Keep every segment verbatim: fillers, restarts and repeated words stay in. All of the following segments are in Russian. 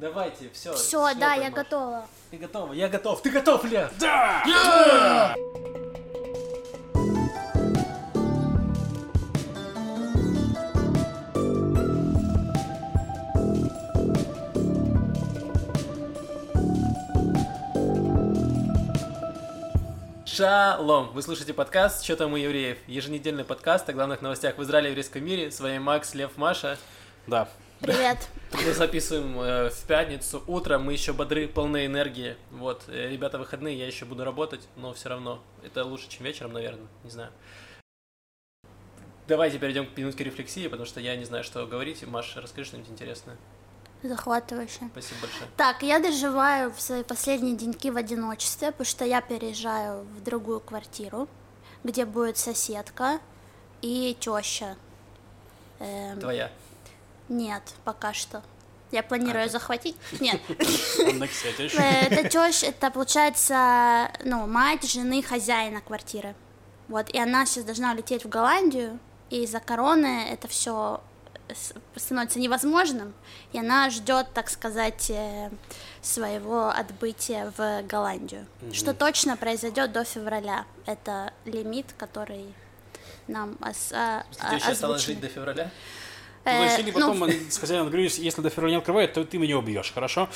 Давайте, все. Все, да, я готова. Ты готова? Я готов. Ты готов, Лев? Да! Да! Шалом! Вы слушаете подкаст «Чё там у евреев?» Еженедельный подкаст о главных новостях в Израиле и еврейском мире. С вами Макс, Лев, Маша. Да. Привет. Мы записываем э, в пятницу утром, мы еще бодры, полны энергии. Вот, э, ребята, выходные, я еще буду работать, но все равно. Это лучше, чем вечером, наверное, не знаю. Давайте перейдем к минутке рефлексии, потому что я не знаю, что говорить. Маша, расскажи что-нибудь интересное. Захватывающе. Спасибо большое. Так, я доживаю в свои последние деньки в одиночестве, потому что я переезжаю в другую квартиру, где будет соседка и теща. Эм... Твоя? Нет, пока что. Я планирую а, захватить. Нет. Это теща, это получается, ну, мать жены хозяина квартиры. Вот, и она сейчас должна улететь в Голландию, и из-за короны это все становится невозможным, и она ждет, так сказать, своего отбытия в Голландию, mm-hmm. что точно произойдет до февраля. Это лимит, который нам ос- о- озвучили. Ты еще осталось жить до февраля? Э, ну, или потом ну... с хозяином договорились, если до февраля не открывает, то ты меня убьешь, хорошо?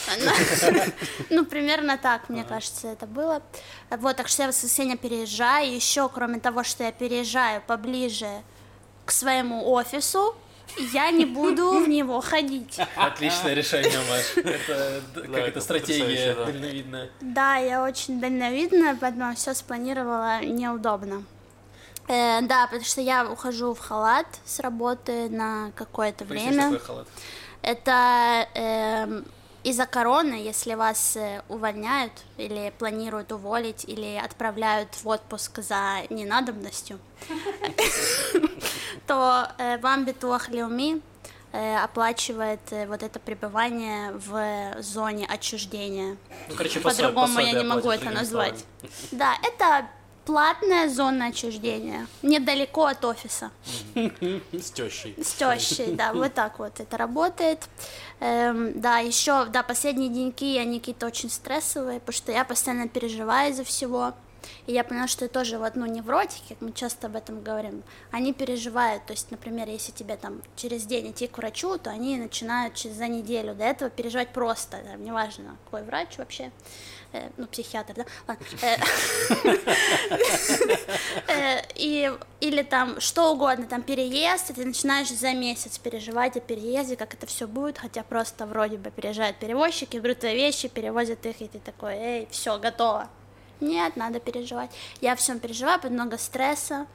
Ну, примерно так, мне кажется, это было. Вот, так что я в воскресенье переезжаю, еще, кроме того, что я переезжаю поближе к своему офису, я не буду в него ходить. Отличное решение, Маш. Это какая-то стратегия дальновидная. Да, я очень дальновидная, поэтому все спланировала неудобно. Э, да, потому что я ухожу в халат с работы на какое-то время. Поясни, что такое халат? Это э, из-за короны, если вас увольняют или планируют уволить, или отправляют в отпуск за ненадобностью, то вам Битуах Леуми оплачивает вот это пребывание в зоне отчуждения. Ну, короче, по-другому я не могу это назвать. Да, это платная зона отчуждения, недалеко от офиса. С тещей. С тещей, да, вот так вот это работает. Эм, да, еще, да, последние деньки, они какие-то очень стрессовые, потому что я постоянно переживаю из-за всего. И я поняла, что тоже вот, ну, невротики, как мы часто об этом говорим, они переживают, то есть, например, если тебе там через день идти к врачу, то они начинают через, за неделю до этого переживать просто, там, неважно, какой врач вообще, э, ну, психиатр, да, или там что угодно, там, переезд, и ты начинаешь за месяц переживать о переезде, как это все будет, хотя просто вроде бы переезжают перевозчики, берут твои вещи, перевозят их, и ты такой, эй, все, готово. Нет, надо переживать. Я всем переживаю, много стресса,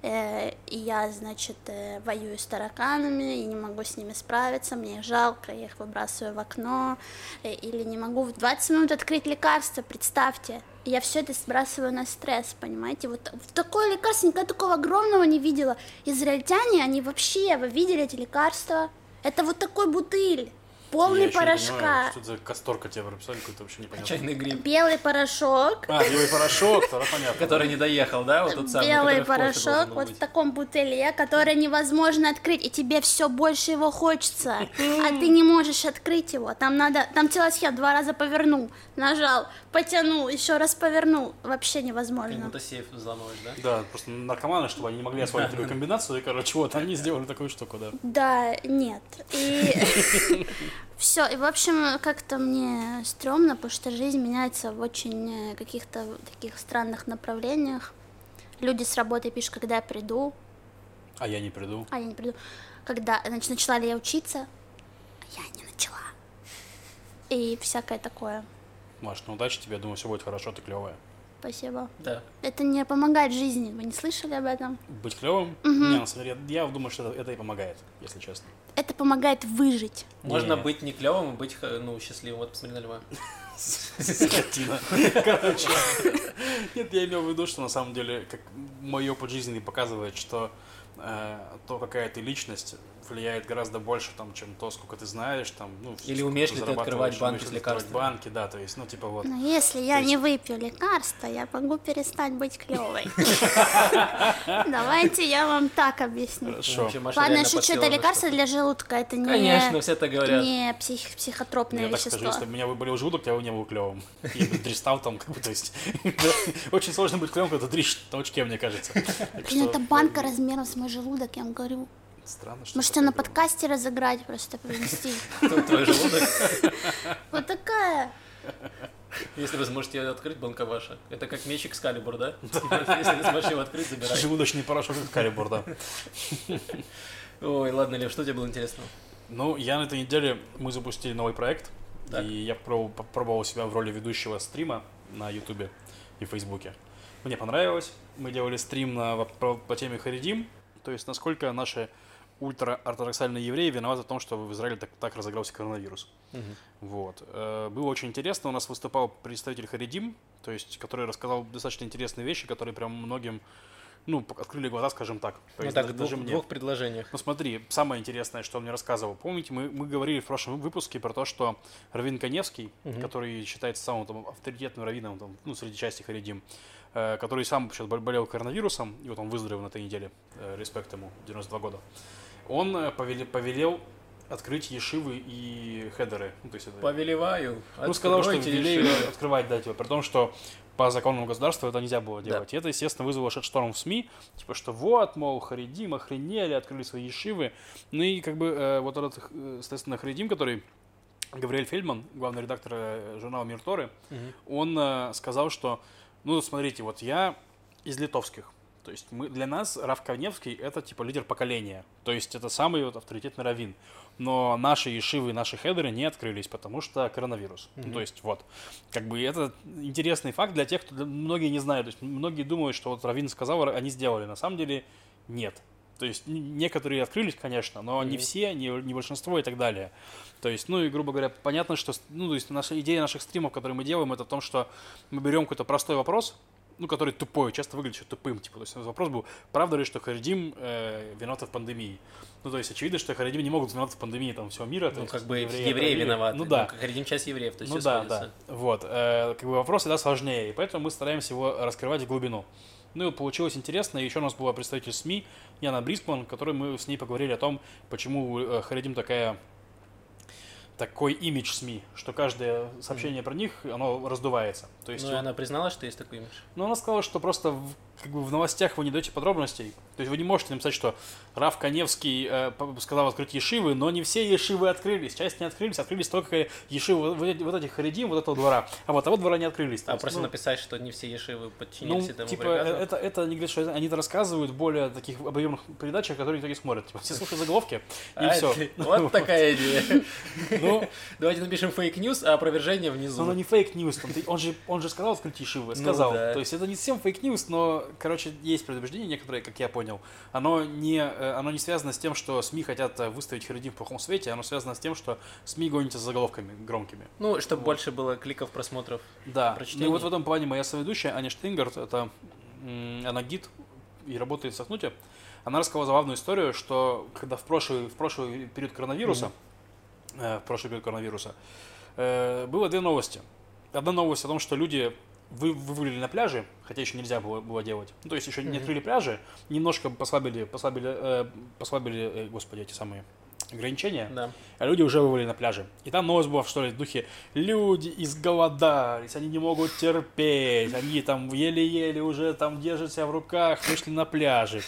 э, и я, значит, э, воюю с тараканами, и не могу с ними справиться, мне их жалко, я их выбрасываю в окно, э, или не могу в двадцать минут открыть лекарство, представьте. Я все это сбрасываю на стресс, понимаете? Вот такое лекарство никогда такого огромного не видела. Израильтяне, они вообще, вы видели эти лекарства? Это вот такой бутыль. Полный порошка. Я понимаю, что за касторка тебе прописали, какой-то вообще непонятный. Чайный гриб. Белый порошок. А, белый порошок, тогда понятно. Который не доехал, да? Вот тот самый, белый порошок вот в таком бутыле, который невозможно открыть, и тебе все больше его хочется, а ты не можешь открыть его. Там надо, там телосхел два раза повернул, нажал, потянул, еще раз повернул. Вообще невозможно. Как будто сейф взломывать, да? Да, просто наркоманы, чтобы они не могли освоить такую комбинацию, и, короче, вот, они сделали такую штуку, да. Да, нет. И... Все, и в общем, как-то мне стрёмно, потому что жизнь меняется в очень каких-то таких странных направлениях. Люди с работы пишут, когда я приду. А я не приду. А я не приду. Когда, значит, начала ли я учиться? А я не начала. И всякое такое. Маш, ну удачи тебе, я думаю, все будет хорошо, ты клёвая. Спасибо. Да. Это не помогает в жизни, вы не слышали об этом? Быть клёвым? Угу. Не, на самом деле, я думаю, что это, это и помогает, если честно. Это помогает выжить. Можно не. быть не клёвым и быть, ну, счастливым. Вот, посмотри на Льва. Скотина. Короче. Нет, я имел в виду, что на самом деле, как мой опыт жизненный показывает, что то, какая ты личность, влияет гораздо больше, там, чем то, сколько ты знаешь, там, ну, или умеешь ли ты открывать банки с лекарствами. Банки, да, то есть, ну, типа вот. Но если я есть... не выпью лекарства, я могу перестать быть клевой. Давайте я вам так объясню. Хорошо. Ладно, шучу, это лекарство для желудка, это не... Конечно, все так говорят. Не психотропное вещество. Я так скажу, если бы у меня выболел желудок, я бы не был клевым. Я бы дристал там, как бы, то есть, очень сложно быть клевым, когда ты дришь в толчке, мне кажется. Блин, это банка размером с мой желудок, я вам говорю. Странно, что можете на было. Подкасте разыграть, просто принести. Твой желудок. Вот такая. Если вы сможете открыть, банка ваша. Это как меч Экскалибур, да? Если ты сможешь его открыть, забирай. Желудочный порошок Экскалибур, да. Ой, ладно, Лев, что тебе было интересно? Ну, я на этой неделе, мы запустили новый проект. И я попробовал себя в роли ведущего стрима на Ютубе и Фейсбуке. Мне понравилось. Мы делали стрим по теме Харидим. То есть, насколько наши ультраортодоксальные евреи виноваты в том, что в Израиле так, так разыгрался коронавирус. Угу. Вот. Было очень интересно. У нас выступал представитель Харидим, то есть, который рассказал достаточно интересные вещи, которые прям многим, ну, открыли глаза, скажем так. То ну есть, так, даже в мне... двух предложениях. Ну, смотри, самое интересное, что он мне рассказывал. Помните, мы, мы говорили в прошлом выпуске про то, что Равин Каневский, угу. который считается самым там, авторитетным раввином там, ну, среди части Харидим, который сам сейчас болел коронавирусом, и вот он выздоровел на этой неделе, респект ему, девяносто два года, он повелел, повелел открыть ешивы и хедеры. Ну, то есть это... Повелеваю. Ну, сказал, что велею открывать, да, типа, при том, что по законам государства это нельзя было делать. Да. И это, естественно, вызвало шторм в СМИ, типа, что вот, мол, Харидим охренели, открыли свои ешивы. Ну и как бы э, вот этот, естественно, Харидим, который... Гавриэль Фельдман, главный редактор журнала «Мир Торы», угу. он э, сказал, что ну, смотрите, вот я из литовских. То есть мы, для нас Рав Каневский – это типа лидер поколения. То есть это самый вот, авторитетный раввин. Но наши ешивы, наши хедеры не открылись, потому что коронавирус. Mm-hmm. Ну, то есть вот. Как бы это интересный факт для тех, кто для, многие не знают. То есть многие думают, что вот раввин сказал, они сделали. На самом деле нет. То есть некоторые открылись, конечно, но mm-hmm. не все, не, не большинство и так далее. То есть, ну и, грубо говоря, понятно, что ну, то есть наша идея наших стримов, которые мы делаем, это в том, что мы берем какой-то простой вопрос, ну, который тупой, часто выглядит еще тупым. Типа, то есть вопрос был, правда ли, что Харидим э, виноваты в пандемии? Ну, то есть очевидно, что Харидим не могут виноваты в пандемии там, всего мира. Ну, то как есть, бы евреи, евреи виноваты. Ну, да. Ну, Харидим часть евреев, то есть ну, все да, сходится. Да. Вот. Э, как бы вопрос всегда сложнее, и поэтому мы стараемся его раскрывать в глубину. Ну и получилось интересно, и еще у нас была представитель СМИ Яна Брисплан, которой мы с ней поговорили о том, почему Харидим такая, такой имидж СМИ, что каждое сообщение mm-hmm. про них, оно раздувается. То есть, ну и она признала, что есть такой имидж? Ну она сказала, что просто в, как бы в новостях вы не даете подробностей, то есть вы не можете написать, что Рав Каневский э, сказал открыть ешивы, но не все ешивы открылись, часть не открылись, открылись только ешивы вот, вот этих Харидим, вот этого двора, а вот, а вот двора не открылись. А есть, просто ну, написать, что не все ешивы подчинились ну, этому типа, приказу? Ну типа это они говорят, что они это рассказывают более таких объемных передачах, которые никто не смотрит, типа все слушают заголовки и все. Вот такая идея. Ну, давайте напишем фейк-ньюс, а опровержение внизу. Ну, ну не фейк-ньюс, он же, он же сказал открыть ешивы, сказал. Ну, да. То есть это не совсем фейк-ньюс, но, короче, есть предубеждение некоторое, как я понял. Оно не, оно не связано с тем, что СМИ хотят выставить Харидим в плохом свете, оно связано с тем, что СМИ гонятся с заголовками громкими. Ну, чтобы вот. Больше было кликов, просмотров, да. прочтений. Ну, вот в этом плане моя соведущая Аня Штингард, это, она гид и работает в Сахнуте, она рассказала забавную историю, что когда в прошлый, в прошлый период коронавируса, mm-hmm. в прошлый период коронавируса, было две новости. Одна новость о том, что люди вывалили на пляже, хотя еще нельзя было, было делать. Ну, то есть еще mm-hmm. не открыли пляжи, немножко послабили, послабили, э, послабили э, господи, эти самые ограничения, да. а люди уже вывалили на пляже. И там новость была, что ли, в духе «Люди изголодались, они не могут терпеть, они там еле-еле уже там держат себя в руках, вышли на пляжи».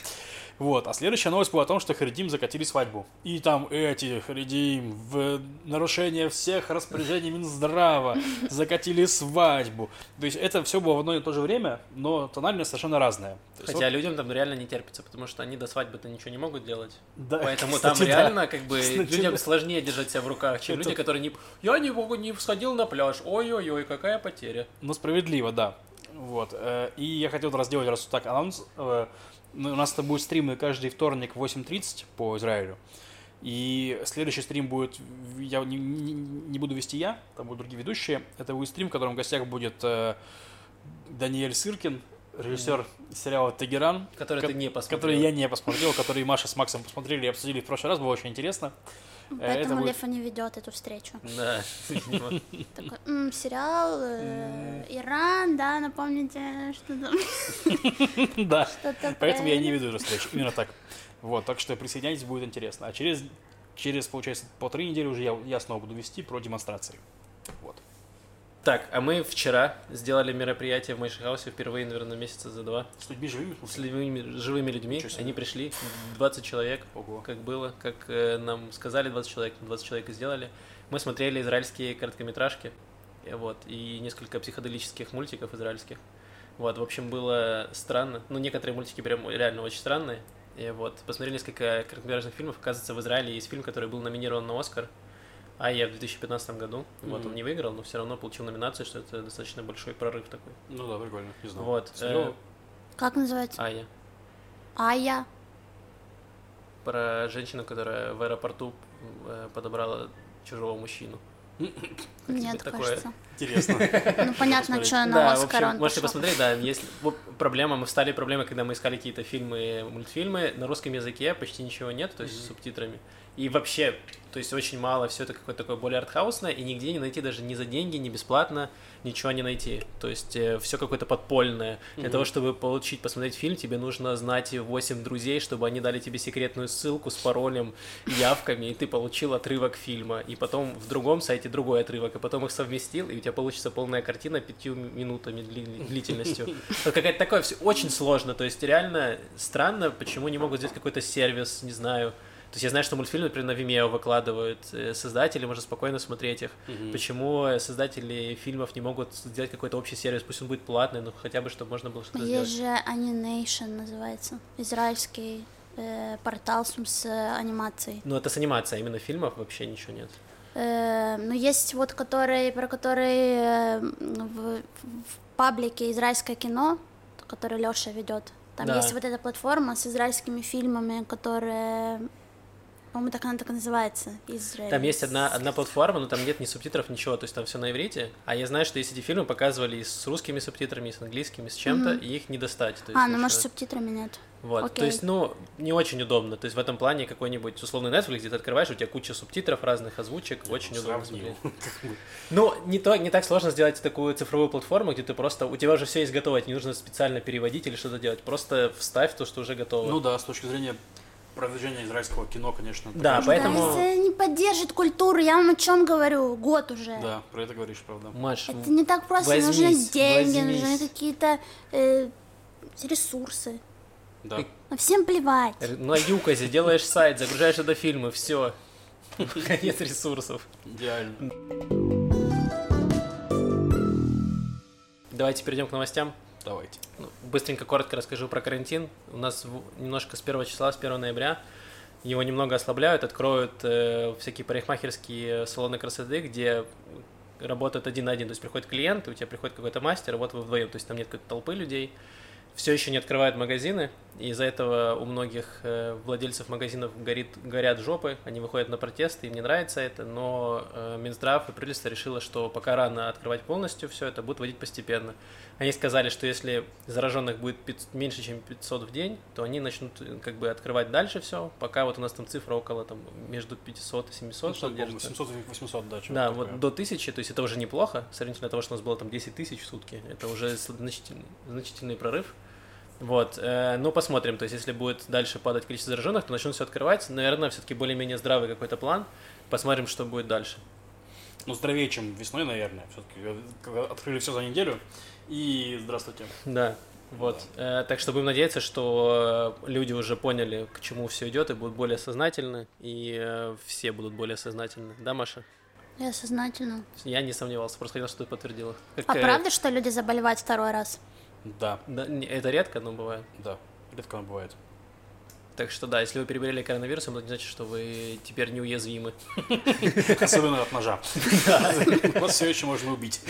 Вот. А следующая новость была о том, что Харидим закатили свадьбу. И там эти Харидим в нарушение всех распоряжений Минздрава закатили свадьбу. То есть это все было в одно и то же время, но тональность совершенно разная. Хотя вот... людям там реально не терпится, потому что они до свадьбы-то ничего не могут делать. Да, поэтому кстати, там реально да. как бы кстати, людям да. сложнее держать себя в руках, чем это... люди, которые не... Я не могу, не сходил на пляж, ой-ой-ой, какая потеря. Ну справедливо, да. Вот. И я хотел разделать, раз так анонс... У нас это будут стримы каждый вторник в восемь тридцать по Израилю. И следующий стрим будет, я не, не, не буду вести я, там будут другие ведущие. Это будет стрим, в котором в гостях будет э, Даниэль Сыркин, режиссер сериала «Тегеран», который, ко- ты не посмотрел. который я не посмотрел, который Маша с Максом посмотрели и обсудили в прошлый раз, было очень интересно. Поэтому будет... Лев и не ведет эту встречу. Да. Такой, сериал, Иран, да, напомните, что там. Да, поэтому я не веду эту встречу, именно так. Вот, так что присоединяйтесь, будет интересно. А через, через получается, полторы недели уже я, я снова буду вести про демонстрации. Вот. Так, а мы вчера сделали мероприятие в Майшхаусе впервые, наверное, месяца за два. С людьми живыми? С людьми, живыми людьми. Они пришли, двадцать человек, Ого. Как было, как э, нам сказали, двадцать человек, двадцать человек и сделали. Мы смотрели израильские короткометражки, вот, и несколько психоделических мультиков израильских. Вот, в общем, было странно. Ну, некоторые мультики прям реально очень странные. И вот, посмотрели несколько короткометражных фильмов. Оказывается, в Израиле есть фильм, который был номинирован на «Оскар», Ая в две тысячи пятнадцатом году. Mm-hmm. Вот он не выиграл, но все равно получил номинацию, что это достаточно большой прорыв такой. Ну да, прикольно, не знал. Вот. Э... Как называется? Ая. Ая. Про женщину, которая в аэропорту подобрала чужого мужчину. Нет, кажется. Интересно. Ну понятно, что на «Оскар» он можете посмотреть, да, есть проблема, мы встали проблемы, когда мы искали какие-то фильмы, мультфильмы, на русском языке почти ничего нет, то есть с субтитрами. И вообще, то есть очень мало, все это какое-то такое более артхаусное, и нигде не найти даже ни за деньги, ни бесплатно, ничего не найти. То есть э, все какое-то подпольное. Mm-hmm. Для того, чтобы получить, посмотреть фильм, тебе нужно знать восемь друзей, чтобы они дали тебе секретную ссылку с паролем, явками, и ты получил отрывок фильма. И потом в другом сайте другой отрывок, и потом их совместил, и у тебя получится полная картина пятью минутами длительностью. Какая-то такое все очень сложно, то есть реально странно, почему не могут сделать какой-то сервис, не знаю... То есть я знаю, что мультфильмы, например, на Vimeo выкладывают создатели, можно спокойно смотреть их. Mm-hmm. Почему создатели фильмов не могут сделать какой-то общий сервис, пусть он будет платный, но хотя бы, чтобы можно было что-то есть сделать. Есть же Animation называется, израильский э, портал с анимацией. Ну это с анимацией, а именно фильмов вообще ничего нет. Э, ну есть вот которые, про которые э, в, в паблике израильское кино, которое Лёша ведет. Там да. есть вот эта платформа с израильскими фильмами, которые... По-моему, так она так и называется, Израиль. Там есть одна, одна платформа, но там нет ни субтитров, ничего, то есть там все на иврите. А я знаю, что если эти фильмы показывали и с русскими субтитрами, и с английскими, и с чем-то, mm-hmm. и их не достать. То есть, а, ну может с субтитрами нет. Вот, okay. То есть, ну, не очень удобно. То есть в этом плане какой-нибудь условный Netflix, где ты открываешь, у тебя куча субтитров, разных озвучек, я очень удобно смотреть. Ну, не, то, не так сложно сделать такую цифровую платформу, где ты просто, у тебя уже все есть готово, тебе не нужно специально переводить или что-то делать, просто вставь то, что уже готово. Ну да, с точки зрения... продвижение израильского кино, конечно. Да, поэтому... Да, не поддержит культуру, я вам о чем говорю, год уже. Да, про это говоришь, правда. Маш, это не так просто, возьмись, нужны деньги, возьмись. нужны какие-то э, ресурсы. Да. А всем плевать. На Юкозе делаешь сайт, загружаешь туда фильмы, все. Нет ресурсов. Идеально. Давайте перейдем к новостям. Давайте. Быстренько, коротко расскажу про карантин. У нас немножко с первого числа, с первого ноября его немного ослабляют, откроют э, всякие парикмахерские салоны красоты, где работают один на один. То есть приходит клиент, у тебя приходит какой-то мастер, вот вы вдвоем, то есть там нет какой-то толпы людей. Все еще не открывают магазины, и из-за этого у многих э, владельцев магазинов горит, горят жопы, они выходят на протесты, им не нравится это, но э, Минздрав и правительство решило, что пока рано открывать полностью все это, будут вводить постепенно. Они сказали, что если зараженных будет пятьсот, меньше, чем пятьсот в день, то они начнут как бы открывать дальше все, пока вот у нас там цифра около там, между пятьсот и семьсот, ну, что держится. семьсот и восемьсот, да. Да, такое. Вот до тысячи, то есть это уже неплохо, сравнительно того, что у нас было там десять тысяч в сутки, это уже значительный, значительный прорыв. Вот, э, ну посмотрим, то есть если будет дальше падать количество зараженных, то начнут все открывать, наверное, все-таки более-менее здравый какой-то план, посмотрим, что будет дальше. Ну, здоровее, чем весной, наверное, все-таки, когда открыли все за неделю, и здравствуйте. Да, вот, да. Э, так что будем надеяться, что люди уже поняли, к чему все идет, и будут более сознательны, и э, все будут более сознательны, да, Маша? Я сознательна. Я не сомневался, просто хотел, что ты подтвердила. Как, а э... правда, что люди заболевают второй раз? Да. да. Это редко, но бывает. Да, редко, но бывает. Так что да, если вы переболели коронавирусом, это не значит, что вы теперь неуязвимы. Особенно от ножа. Вас все еще можно убить.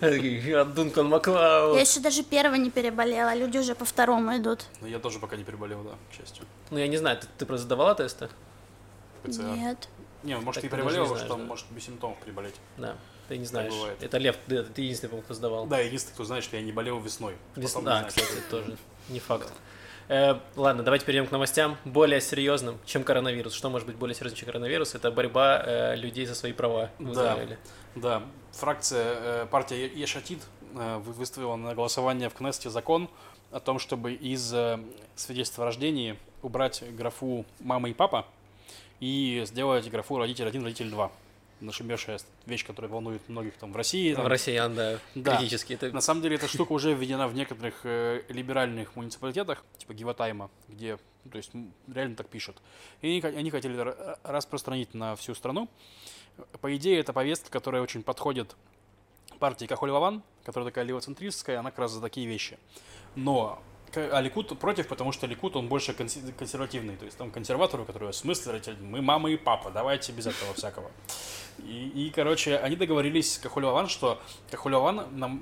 От Дункан Маклау. Я еще даже первого не переболела, люди уже по второму идут. Ну я тоже пока не переболел, да, к счастью. Ну я не знаю, ты просто сдавала тесты? Нет. Не, он, может, так, и переболел, потому что он да. может без симптомов переболеть. Да, ты не знаешь. Это Лев, ты, ты единственный, по-моему, кто сдавал. Да, единственный, кто знает, что я не болел весной. Весна, да, кстати, тоже не факт. Э, ладно, давайте перейдем к новостям более серьезным, чем коронавирус. Что может быть более серьезным, чем коронавирус? Это борьба э, людей за свои права в Израиле. Да, да. Фракция, э, партия Ешатид э, выставила на голосование в Кнессете закон о том, чтобы из э, свидетельства о рождении убрать графу «мама» и «папа» и сделать графу «родитель один», «родитель два». Нашумевшая вещь, которая волнует многих там в России. Там. В россиян, да, да. критически. Это... На самом деле эта штука уже введена в некоторых э, либеральных муниципалитетах, типа Гиватайма, где, ну, то есть, реально так пишут. И они хотели распространить на всю страну. По идее, это повестка, которая очень подходит партии Кахоль-Лаван, которая такая левоцентристская, она как раз за такие вещи. Но... А Ликут против, потому что Ликут, он больше консервативный. То есть там консерваторы, которые в смысле, мы мама и папа, давайте без этого всякого. И, и короче, они договорились с Кахоль-Лаван, что Кахоль-Лаван на,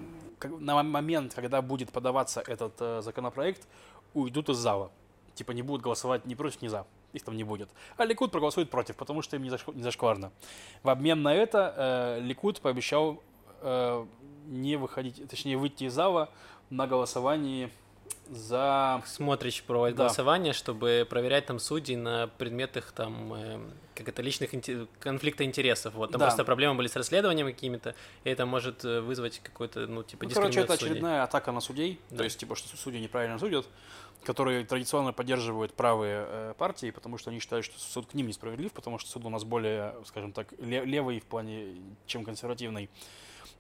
на момент, когда будет подаваться этот э, законопроект, уйдут из зала. Типа не будут голосовать ни против, ни за. Их там не будет. А Ликут проголосует против, потому что им не, зашк... не зашкварно. В обмен на это э, Ликут пообещал э, не выходить, точнее выйти из зала на голосовании... За... Смотрич проводит да. голосование, чтобы проверять там судей на предмет их там, э, как это, личных инте... конфликта интересов. Вот. Там да. просто проблемы были с расследованием какими-то, и это может вызвать какой-то, ну, типа, ну, дискриминацию. Короче, это судей. Очередная атака на судей, да. то есть, типа, что судьи неправильно судят, которые традиционно поддерживают правые э, партии, потому что они считают, что суд к ним несправедлив, потому что суд у нас более, скажем так, левый в плане, чем консервативный.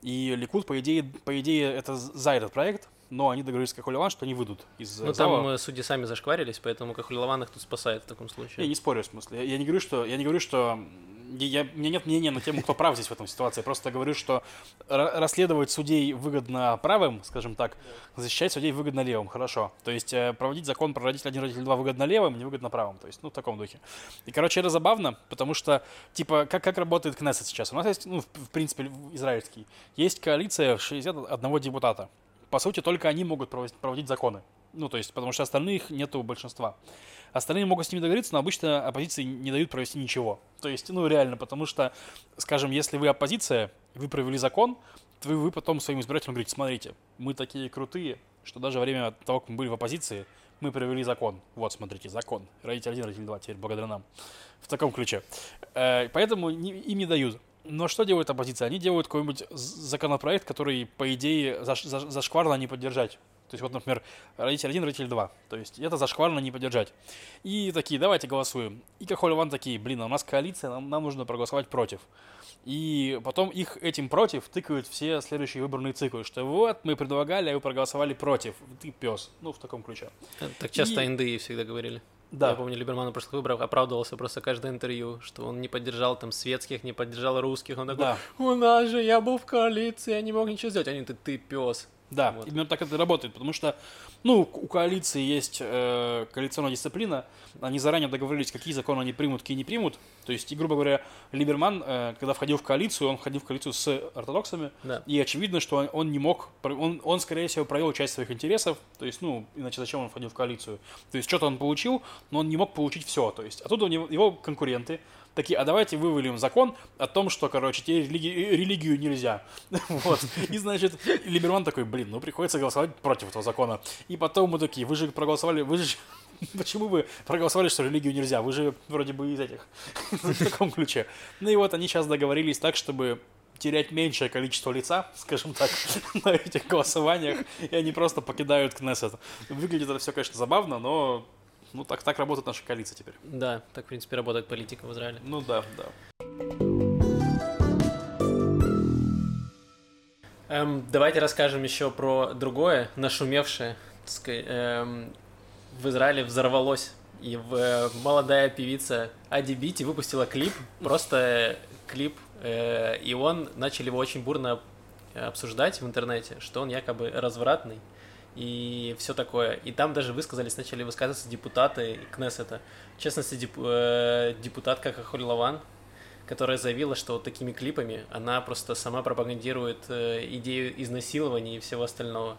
И Ликут, по идее, по идее, это за этот проект, но они договорились с Кахоль-Лаван, что они выйдут из ну, зала. Ну, там судьи сами зашкварились, поэтому Кахоль-Лаван их тут спасает в таком случае. Я не спорю, в смысле. Я, я не говорю, что... Я не говорю, что я, у меня нет мнения на тему, кто прав здесь в этом ситуации. Я просто говорю, что расследовать судей выгодно правым, скажем так, защищать судей выгодно левым. Хорошо. То есть проводить закон про родитель один, родитель два выгодно левым, не выгодно правым. То есть, ну, в таком духе. И, короче, это забавно, потому что, типа, как, как работает Кнессет сейчас? У нас есть, ну, в принципе, израильский. Есть коалиция шестьдесят одного депутата. По сути, только они могут проводить законы. Ну, то есть, потому что остальных нету большинства. Остальные могут с ними договориться, но обычно оппозиции не дают провести ничего. То есть, ну, реально, потому что, скажем, если вы оппозиция, вы провели закон, то вы потом своим избирателям говорите, смотрите, мы такие крутые, что даже во время того, как мы были в оппозиции, мы провели закон. Вот, смотрите, закон. Родитель один, родитель два, теперь благодаря нам. В таком ключе. Поэтому им не дают. Но что делает оппозиция? Они делают какой-нибудь законопроект, который, по идее, заш, за, зашкварно не поддержать. То есть, вот, например, родитель один, родитель два. То есть, это зашкварно не поддержать. И такие, давайте голосуем. И Кахоль-Лаван такие, блин, у нас коалиция, нам, нам нужно проголосовать против. И потом их этим против тыкают все следующие выборные циклы, что вот, мы предлагали, а вы проголосовали против. Ты пес. Ну, в таком ключе. Так часто и... эн дэ и всегда говорили. Да. Я помню, Либерман на прошлых выборах оправдывался просто каждое интервью, что он не поддержал там светских, не поддержал русских. Он такой, да. у нас же, я был в коалиции, я не мог ничего сделать. Они, ты, ты пес. Да, вот. Именно так это работает, потому что, ну, у коалиции есть э, коалиционная дисциплина, они заранее договорились, какие законы они примут, какие не примут. То есть, и, грубо говоря, Либерман, э, когда входил в коалицию, он входил в коалицию с ортодоксами, да. и очевидно, что он, он не мог, он, он, скорее всего, провел часть своих интересов, то есть, ну, иначе зачем он входил в коалицию? То есть, что-то он получил, но он не мог получить все, то есть, оттуда у него, его конкуренты такие, а давайте вывалим закон о том, что, короче, тебе религи- религию нельзя. Вот. И, значит, Либерман такой, блин, ну приходится голосовать против этого закона. И потом мы такие, вы же проголосовали, вы же... Почему вы проголосовали, что религию нельзя? Вы же вроде бы из этих. В таком ключе. Ну и вот они сейчас договорились так, чтобы... терять меньшее количество лица, скажем так, на этих голосованиях, и они просто покидают Кнессет. Выглядит это все, конечно, забавно, но... Ну, так, так работает наша коалиция теперь. Да, так, в принципе, работает политика в Израиле. Ну да, да. Эм, давайте расскажем еще про другое, нашумевшее. Сказать, эм, в Израиле взорвалось, и в, э, молодая певица Ади Бити выпустила клип, просто клип, э, и он, начали его очень бурно обсуждать в интернете, что он якобы развратный. И все такое. И там даже высказались, начали высказываться депутаты Кнессета. В частности, деп, э, депутатка Кахоль-Лаван, которая заявила, что вот такими клипами она просто сама пропагандирует э, идею изнасилования и всего остального.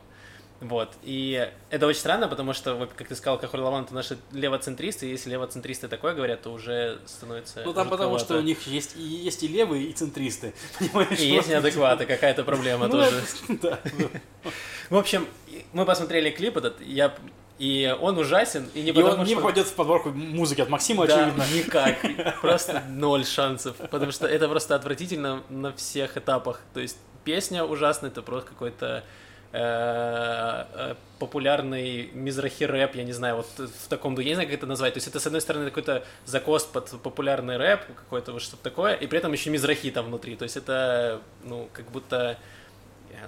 Вот, и это очень странно, потому что, как ты сказал, Кахоль Лаван — это наши левоцентристы, и если левоцентристы такое говорят, то уже становится... Ну, там потому что у них есть и, есть и левые, и центристы, понимаешь? И есть неадекваты, какая-то проблема тоже. В общем, мы посмотрели клип этот, я... И он ужасен, и не потому, что... И он не попадет в подборку музыки от Максима, очевидно. Да, никак. Просто ноль шансов, потому что это просто отвратительно на всех этапах. То есть песня ужасная, это просто какой-то популярный мизрахи рэп, я не знаю, вот в таком духе, я не знаю, как это назвать. То есть это, с одной стороны, какой-то закос под популярный рэп, какой-то вот что-то такое, и при этом еще мизрахи там внутри. То есть это, ну, как будто...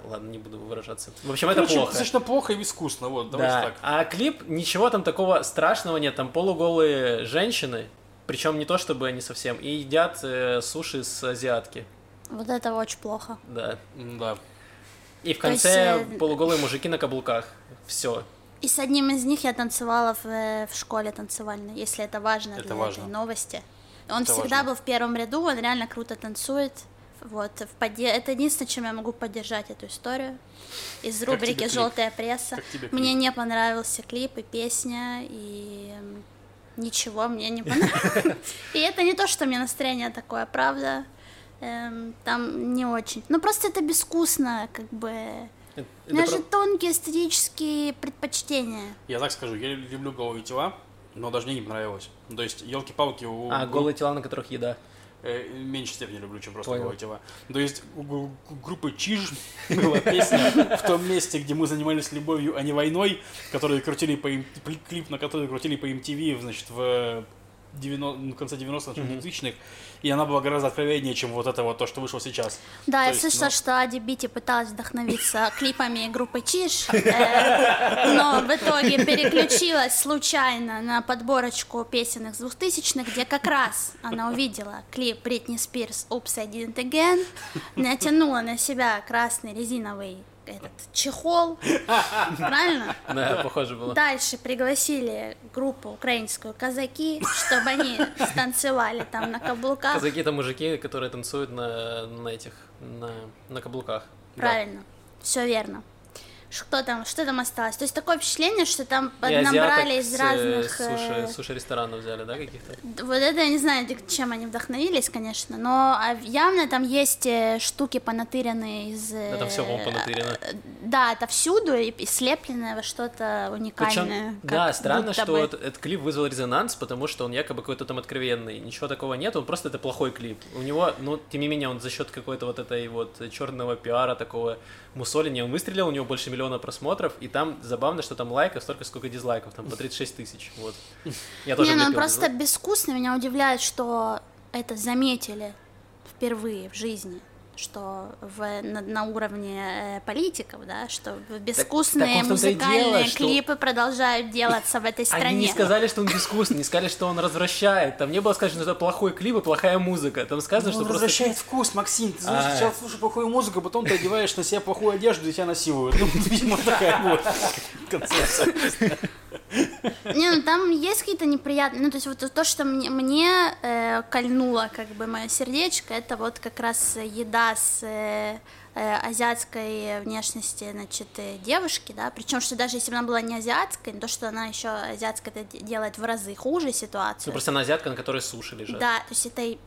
Ладно, не буду выражаться. В общем, короче, это плохо. Достаточно плохо и искусно, вот, давайте да. так. А клип, ничего там такого страшного нет. Там полуголые женщины, причем не то чтобы они совсем, и едят э, суши с азиатки. Вот это очень плохо. Да. Да. И в конце есть, э... полуголые мужики на каблуках. Все. И с одним из них я танцевала в, в школе танцевальной, если это важно это для важно. этой новости. Он это всегда важно. был в первом ряду, он реально круто танцует. Вот, в подде... это единственное, чем я могу поддержать эту историю. Из рубрики «Желтая пресса». Мне не понравился клип и песня, и ничего мне не понравилось. И это не то, что у меня настроение такое, правда. Там не очень. Ну, просто это безвкусно, как бы... У меня же тонкие эстетические предпочтения. Я так скажу, я люблю голые тела, но даже мне не понравилось. То есть, елки-палки... А, голые тела, на которых еда. В меньшей степени люблю, чем просто голые тела. То есть у группы «Чиж» была песня в том месте, где мы занимались любовью, а не войной, которую крутили по М... клип, на который крутили по эм ти ви, значит, в, девяностых, в конце девяностых, начале двухтысячных, и она была гораздо откровеннее, чем вот это вот то, что вышло сейчас. Да, то я есть, слышала, ну... что Ади Бити пыталась вдохновиться клипами группы «Чиж», э, но в итоге переключилась случайно на подборочку песен из двухтысячных, где как раз она увидела клип Бритни Спирс «Oops, I did it again», натянула на себя красный резиновый этот чехол, правильно? Да, похоже было. Дальше пригласили группу украинскую «Казаки», чтобы они станцевали там на каблуках. Казаки — это мужики, которые танцуют на, на этих, на, на каблуках. Правильно, да. Все верно. Что там, что там осталось? То есть такое впечатление, что там поднабрали из разных... Суши, суши-ресторанов взяли, да, каких-то? Вот это я не знаю, чем они вдохновились, конечно, но явно там есть штуки понатыренные из... Да, там все вон понатырено. Да, отовсюду и слепленное во что-то уникальное. Причем, да, странно, что вот этот клип вызвал резонанс, потому что он якобы какой-то там откровенный. Ничего такого нет, он просто это плохой клип. У него, ну, тем не менее, он за счет какой-то вот этой вот черного пиара, такого мусоления, он выстрелил, у него больше миллионов миллиона просмотров, и там забавно, что там лайков столько, сколько дизлайков, там по тридцать шесть тысяч, вот. Я тоже не, ну он просто дизлайк. Безвкусно, меня удивляет, что это заметили впервые в жизни, что в, на, на уровне политиков, да, что безвкусные так, так музыкальные дело, клипы что... продолжают делаться в этой стране. Они не сказали, что он безвкусный, не сказали, что он развращает. Там не было сказано, что это плохой клип и плохая музыка. Там сказано, что просто... развращает вкус, Максим. Ты знаешь, сначала слушаешь плохую музыку, потом ты одеваешь на себя плохую одежду, и тебя насилуют. Ну, видимо, такая вот концепция. Не, ну там есть какие-то неприятные... Ну, то есть вот то, что мне, мне э, кольнуло, как бы, мое сердечко, это вот как раз еда с э, э, азиатской внешности, значит, девушки, да, причем, что даже если бы она была не азиатской, то, что она еще азиатская, это делает в разы хуже ситуацию. Ну, просто она азиатка, на которой суши лежат. Да, то есть это...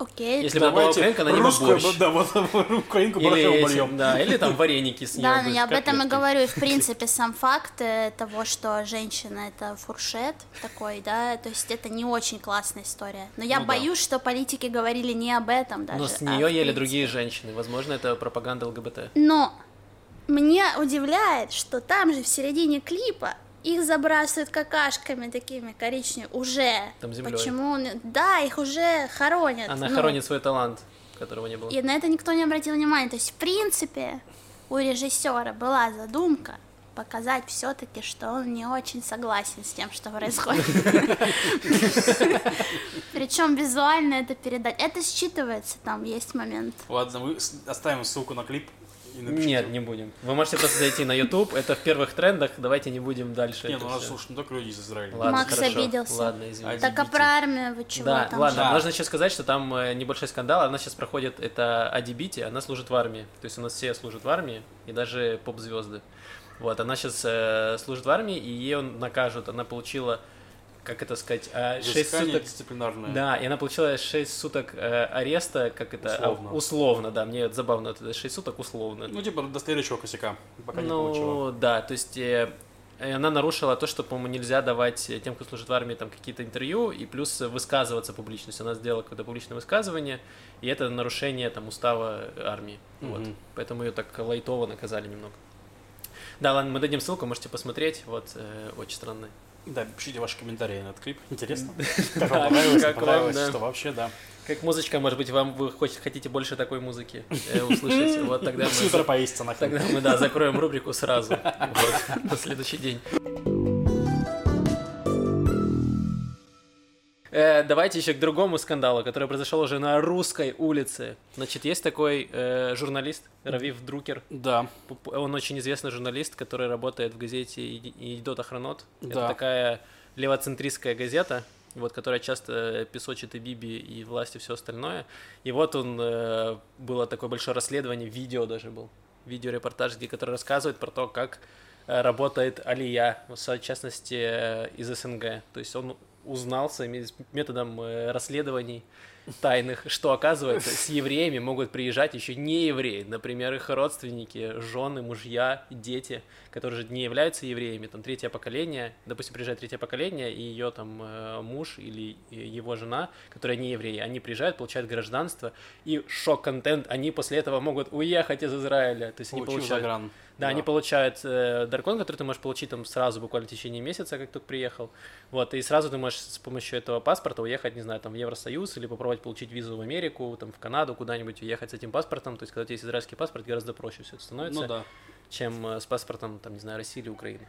Окей. Если бы она была украинка, она не будет борщ. Да, вот украинку борщевым бульем. Да, или там вареники с ней. Да, но я об этом и говорю. И, в принципе, сам факт того, что женщина — это фуршет такой, да, то есть это не очень классная история. Но я боюсь, что политики говорили не об этом даже. Но с нее ели другие женщины. Возможно, это пропаганда ЛГБТ. Но мне удивляет, что там же в середине клипа их забрасывают какашками такими коричневыми уже. Там землёй. Почему? Да, их уже хоронят. Она ну. хоронит свой талант, которого не было. И на это никто не обратил внимания. То есть, в принципе, у режиссера была задумка показать все-таки, что он не очень согласен с тем, что происходит. Причем визуально это передать. Это считывается, там есть момент. Ладно, мы оставим ссылку на клип. Нет, не будем. Вы можете просто зайти на YouTube, это в первых трендах, давайте не будем дальше. Нет, ну нас слушают, ну только люди из Израиля. Макс обиделся. Ладно, извините. Так а про армию вы чего там? Да, ладно, можно сейчас сказать, что там небольшой скандал, она сейчас проходит, это Ади Бити, она служит в армии, то есть у нас все служат в армии, и даже поп-звезды. Вот, она сейчас э, служит в армии, и ее накажут. Она получила, как это сказать, э, шесть суток... дисциплинарное. Да, и она получила шесть суток э, ареста, как это... Условно. А, условно, да, мне забавно, это шесть суток условно. Ну, типа, до следующего косяка, пока ну, не получила. Ну, да, то есть... Э, она нарушила то, что, по-моему, нельзя давать тем, кто служит в армии, там какие-то интервью, и плюс высказываться публично. Она сделала какое-то публичное высказывание, и это нарушение там устава армии. Mm-hmm. Вот. Поэтому ее так лайтово наказали немного. Да, ладно, мы дадим ссылку, можете посмотреть. Вот, э, очень странно. Да, пишите ваши комментарии на этот клип. Интересно. Как вам понравилось, понравилось, что вообще, да. Как музычка, может быть, вам вы хотите больше такой музыки услышать. Вот тогда мы. Тогда мы, да, закроем рубрику сразу. На следующий день. Давайте еще к другому скандалу, который произошел уже на русской улице. Значит, есть такой э, журналист Равив Друкер. Да. Он очень известный журналист, который работает в газете «Идиот Ахронот». Да. Это такая левоцентристская газета, вот, которая часто песочит и Биби, и власть, и все остальное. И вот он, э, было такое большое расследование, видео даже был, видеорепортаж, где который рассказывает про то, как работает алия, в частности, из СНГ. То есть он узнал своим методом расследований тайных, что, оказывается, с евреями могут приезжать еще не евреи, например, их родственники, жены, мужья, дети, которые же не являются евреями, там, третье поколение, допустим, приезжает третье поколение, и ее там муж или его жена, которая не евреи, они приезжают, получают гражданство, и шок-контент, они после этого могут уехать из Израиля, то есть они получают... Загран. Да, да, они получают э, даркон, который ты можешь получить там сразу, буквально в течение месяца, как только приехал. Вот, и сразу ты можешь с помощью этого паспорта уехать, не знаю, там в Евросоюз или попробовать получить визу в Америку, там в Канаду, куда-нибудь уехать с этим паспортом. То есть, когда у тебя есть израильский паспорт, гораздо проще все это становится, ну, да, чем э, с паспортом, там, не знаю, России или Украины.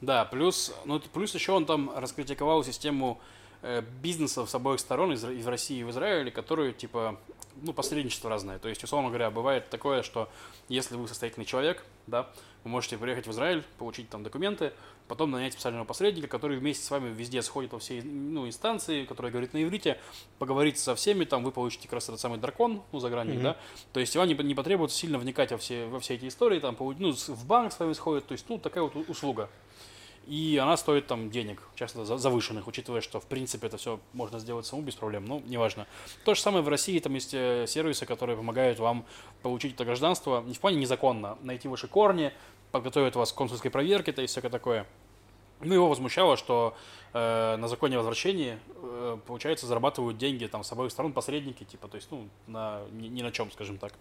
Да, плюс, ну, плюс еще он там раскритиковал систему э, бизнесов с обоих сторон, из, из России и в Израиле, которую, типа, ну, посредничество разное. То есть, условно говоря, бывает такое, что если вы состоятельный человек, да, вы можете приехать в Израиль, получить там документы, потом нанять специального посредника, который вместе с вами везде сходит во все, ну, инстанции, который говорит на иврите, поговорит со всеми, там вы получите как раз этот самый даркон, ну, загранник, mm-hmm. да. То есть вам не, не потребуется сильно вникать во все, во все эти истории, там, ну, в банк с вами сходит, то есть, ну, такая вот услуга. И она стоит там денег, часто завышенных, учитывая, что в принципе это все можно сделать самому без проблем, но неважно. То же самое в России, там есть сервисы, которые помогают вам получить это гражданство, не в плане незаконно, найти ваши корни, подготовят вас к консульской проверке, то есть всякое такое. Ну, его возмущало, что э, на законе о возвращении, э, получается, зарабатывают деньги там с обеих сторон посредники, типа, то есть, ну, на, ни, ни на чем, скажем так.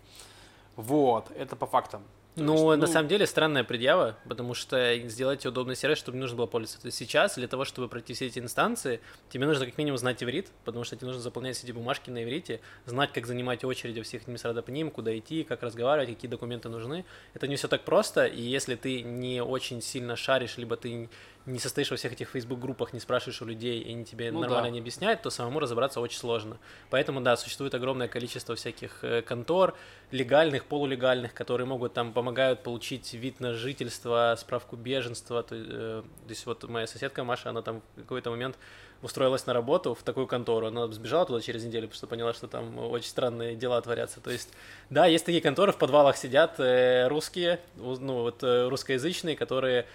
Вот, это по фактам. Ну, есть, ну, на самом деле, странная предъява, потому что сделать удобный сервис, чтобы не нужно было пользоваться. То есть сейчас для того, чтобы пройти все эти инстанции, тебе нужно как минимум знать иврит, потому что тебе нужно заполнять все эти бумажки на иврите, знать, как занимать очередь во всех мисрадапним, куда идти, как разговаривать, какие документы нужны. Это не все так просто, и если ты не очень сильно шаришь, либо ты не состоишь во всех этих фейсбук-группах, не спрашиваешь у людей, и они тебе ну, нормально да. не объясняют, то самому разобраться очень сложно. Поэтому, да, существует огромное количество всяких контор, легальных, полулегальных, которые могут там помогают получить вид на жительство, справку беженства. То, э, то есть вот моя соседка Маша, она там в какой-то момент устроилась на работу в такую контору. Она сбежала туда через неделю, потому что поняла, что там очень странные дела творятся. То есть, да, есть такие конторы, в подвалах сидят э, русские, ну вот э, русскоязычные, которые...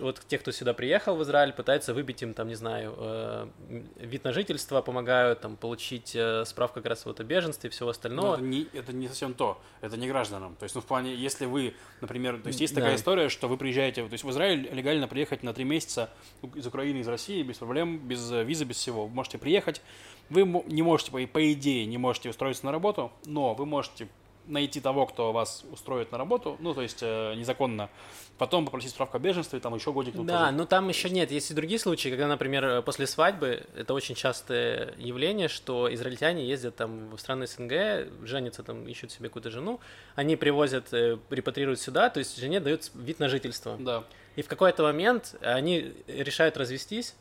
Вот те, кто сюда приехал в Израиль, пытаются выбить им, там, не знаю, вид на жительство, помогают там получить справку как раз вот о беженстве и всего остального. Это не, это не совсем то, это не гражданам. То есть, ну, в плане, если вы, например, то есть, есть такая да. история, что вы приезжаете, то есть, в Израиль легально приехать на три месяца из Украины, из России, без проблем, без визы, без всего. Вы можете приехать, вы не можете, по идее, не можете устроиться на работу, но вы можете... найти того, кто вас устроит на работу, ну, то есть э, незаконно, потом попросить справку о беженстве, там еще годик. Да, тоже. Но там еще нет, есть и другие случаи, когда, например, после свадьбы, это очень частое явление, что израильтяне ездят там в страны СНГ, женятся там, ищут себе какую-то жену, они привозят, э, репатрируют сюда, то есть жене дают вид на жительство. Да. И в какой-то момент они решают развестись,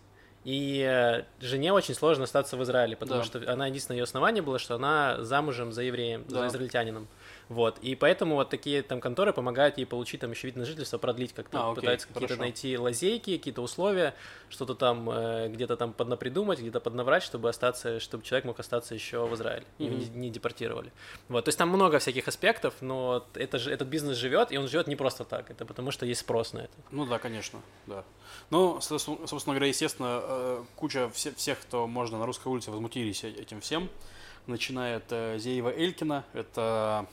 И жене очень сложно остаться в Израиле, потому да. что она, единственное ее основание было, что она замужем за евреем, да. за израильтянином. Вот. И поэтому вот такие там конторы помогают ей получить там еще вид на жительство, продлить как-то, а, пытаются окей, какие-то найти лазейки, какие-то условия, что-то там э, где-то там поднапридумать, где-то поднаврать, чтобы остаться, чтобы человек мог остаться еще в Израиле, mm-hmm. его не, не депортировали. Вот. То есть там много всяких аспектов, но это, этот бизнес живет, и он живет не просто так, это потому что есть спрос на это. Ну да, конечно, да. Ну, собственно говоря, естественно, куча всех, кто можно на русской улице, возмутились этим всем. Начиная от Зеэва Элькина, это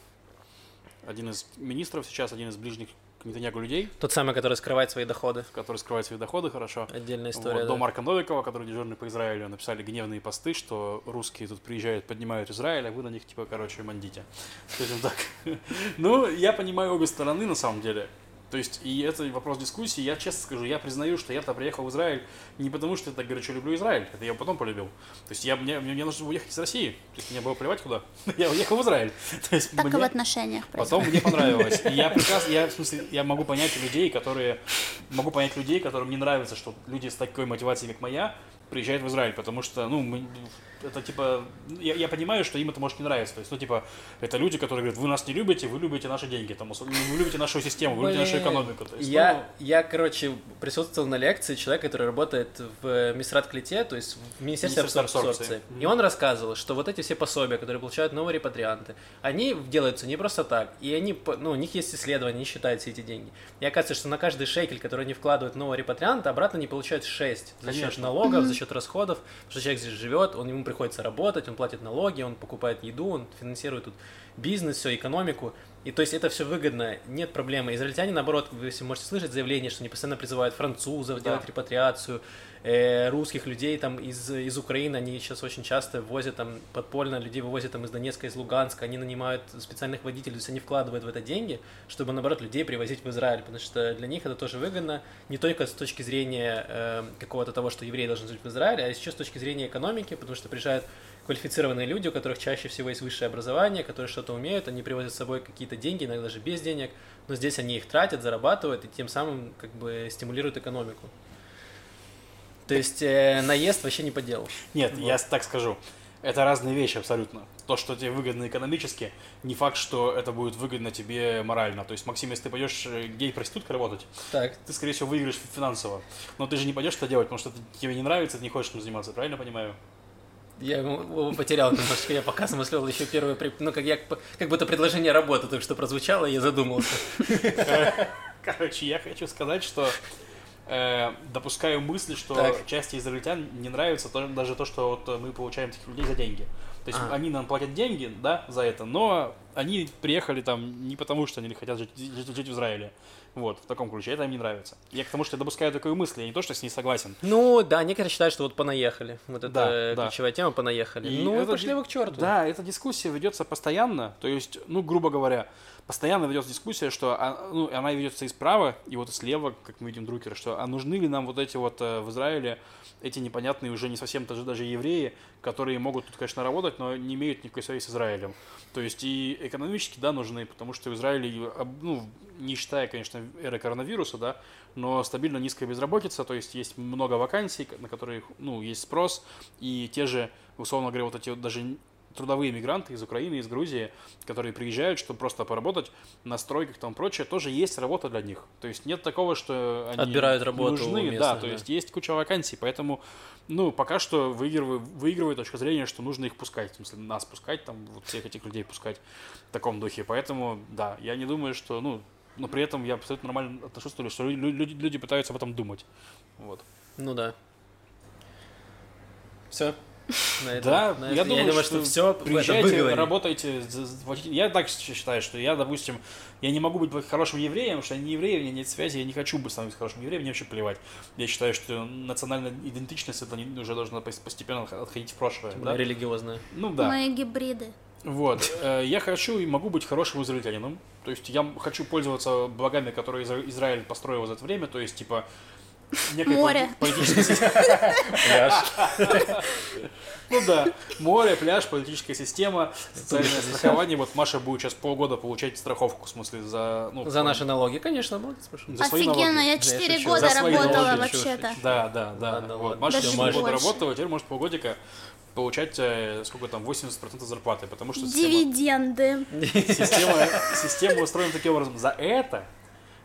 один из министров сейчас, один из ближних к Нетаньяху людей. Тот самый, который скрывает свои доходы. Который скрывает свои доходы, хорошо. Отдельная история. Вот, да. До Марка Новикова, который дежурный по Израилю, написали гневные посты, что русские тут приезжают, поднимают Израиль, а вы на них, типа, короче, мандите. Скажем так. Ну, я понимаю обе стороны, на самом деле. То есть, и это вопрос дискуссии, я честно скажу, я признаю, что я-то приехал в Израиль не потому, что я так горячо люблю Израиль, это я его потом полюбил. То есть, я, мне, мне нужно было уехать из России, то есть, мне было плевать куда, я уехал в Израиль. То есть, так мне... и в отношениях происходит. Потом мне понравилось. И я прекрасно, я, в смысле, я могу понять людей, которые, могу понять людей, которым не нравится, что люди с такой мотивацией, как моя, приезжают в Израиль, потому что, ну, мы, это типа, я, я понимаю, что им это может не нравиться, то есть, ну, типа, это люди, которые говорят, вы нас не любите, вы любите наши деньги, там, вы любите нашу систему, вы любите нашу экономику. То есть, я, ну... я, короче, присутствовал на лекции человека, который работает в Мисрат Клите, то есть в Министерстве, Министерстве абсорбции, абсорбции. Mm-hmm. и он рассказывал, что вот эти все пособия, которые получают новые репатрианты, они делаются не просто так, и они, ну, у них есть исследования, они считают все эти деньги, и оказывается, что на каждый шекель, который они вкладывают в нового репатрианта, обратно не получают шесть за счет налогов, mm-hmm. за счет расходов, потому что человек здесь живет, он, ему приходится работать, он платит налоги, он покупает еду, он финансирует тут бизнес, все, экономику. И то есть это все выгодно, нет проблемы. Израильтяне, наоборот, вы если можете слышать заявления, что они постоянно призывают французов да. делать репатриацию, э, русских людей там из, из Украины, они сейчас очень часто возят там подпольно, людей вывозят там из Донецка, из Луганска, они нанимают специальных водителей, то есть они вкладывают в это деньги, чтобы, наоборот, людей привозить в Израиль, потому что для них это тоже выгодно, не только с точки зрения э, какого-то того, что евреи должны жить в Израиле, а еще с точки зрения экономики, потому что приезжают квалифицированные люди, у которых чаще всего есть высшее образование, которые что-то умеют, они привозят с собой какие-то деньги, иногда даже без денег, но здесь они их тратят, зарабатывают и тем самым как бы стимулируют экономику. То есть э, наезд вообще не по делу. Нет, вот. Я так скажу. Это разные вещи абсолютно. То, что тебе выгодно экономически, не факт, что это будет выгодно тебе морально. То есть, Максим, если ты пойдешь гей-проституткой работать, так. ты, скорее всего, выиграешь финансово. Но ты же не пойдешь это делать, потому что тебе не нравится, ты не хочешь этим заниматься, правильно понимаю? Я его потерял немножко, я пока осмыслил еще первое, ну, как, я, как будто предложение работы только что прозвучало, я задумался. Короче, я хочу сказать, что э, допускаю мысль, что так. части израильтян не нравится то, даже то, что вот мы получаем таких людей за деньги. То есть а. они нам платят деньги, да, за это, но они приехали там не потому, что они хотят жить, жить, жить в Израиле. Вот, в таком ключе. Это им не нравится. Я к тому, что я допускаю такую мысль, я не то, что с ней согласен. Ну, да, некоторые считают, что вот понаехали. Вот это да, да. ключевая тема, понаехали. И ну, это пошли ди... вы к черту. Да, эта дискуссия ведется постоянно. То есть, ну, грубо говоря, постоянно ведется дискуссия, что ну, она ведется и справа, и вот и слева, как мы видим, Друкер, что а нужны ли нам вот эти вот в Израиле, эти непонятные уже не совсем даже, даже евреи, которые могут тут, конечно, работать, но не имеют никакой связи с Израилем. То есть, и экономически, да, нужны, потому что в Израиле, ну, не считая, конечно, эры коронавируса, да, но стабильно низкая безработица, то есть есть много вакансий, на которые, ну, есть спрос, и те же, условно говоря, вот эти вот даже трудовые мигранты из Украины, из Грузии, которые приезжают, чтобы просто поработать на стройках, там прочее, тоже есть работа для них. То есть нет такого, что они отбирают работу нужны, у местных, да, да, то есть есть куча вакансий, поэтому, ну, пока что выигрывает, выигрывает точка зрения, что нужно их пускать, в смысле нас пускать, там, вот всех этих людей пускать в таком духе, поэтому, да, я не думаю, что, ну, но при этом я абсолютно нормально отношусь, что люди, люди пытаются об этом думать. Вот. Ну да. Все. На это, да, на я, это, думаю, я думаю, что, что все приезжайте, работайте. Я так считаю, что я, допустим, я не могу быть хорошим евреем, потому что я не еврей, у меня нет связи, я не хочу быть становиться хорошим евреем, мне вообще плевать. Я считаю, что национальная идентичность это уже должна постепенно отходить в прошлое. Тем более да? религиозная. Ну да. Мои гибриды. Вот, я хочу и могу быть хорошим израильтянином, то есть я хочу пользоваться благами, которые Израиль построил за это время, то есть типа Море. Пляж. Ну да, море, пляж, политическая система, социальное страхование. Вот Маша будет сейчас полгода получать страховку, в смысле, за... Ну, за наши налоги, конечно, молодец, Маша. За свои налоги. Офигенно, я четыре года работала вообще-то. Да, да, да. Вот, Маша четыре года работала, теперь может полгодика получать, сколько там, восемьдесят процентов зарплаты, потому что... Дивиденды. Система устроена таким образом. За это...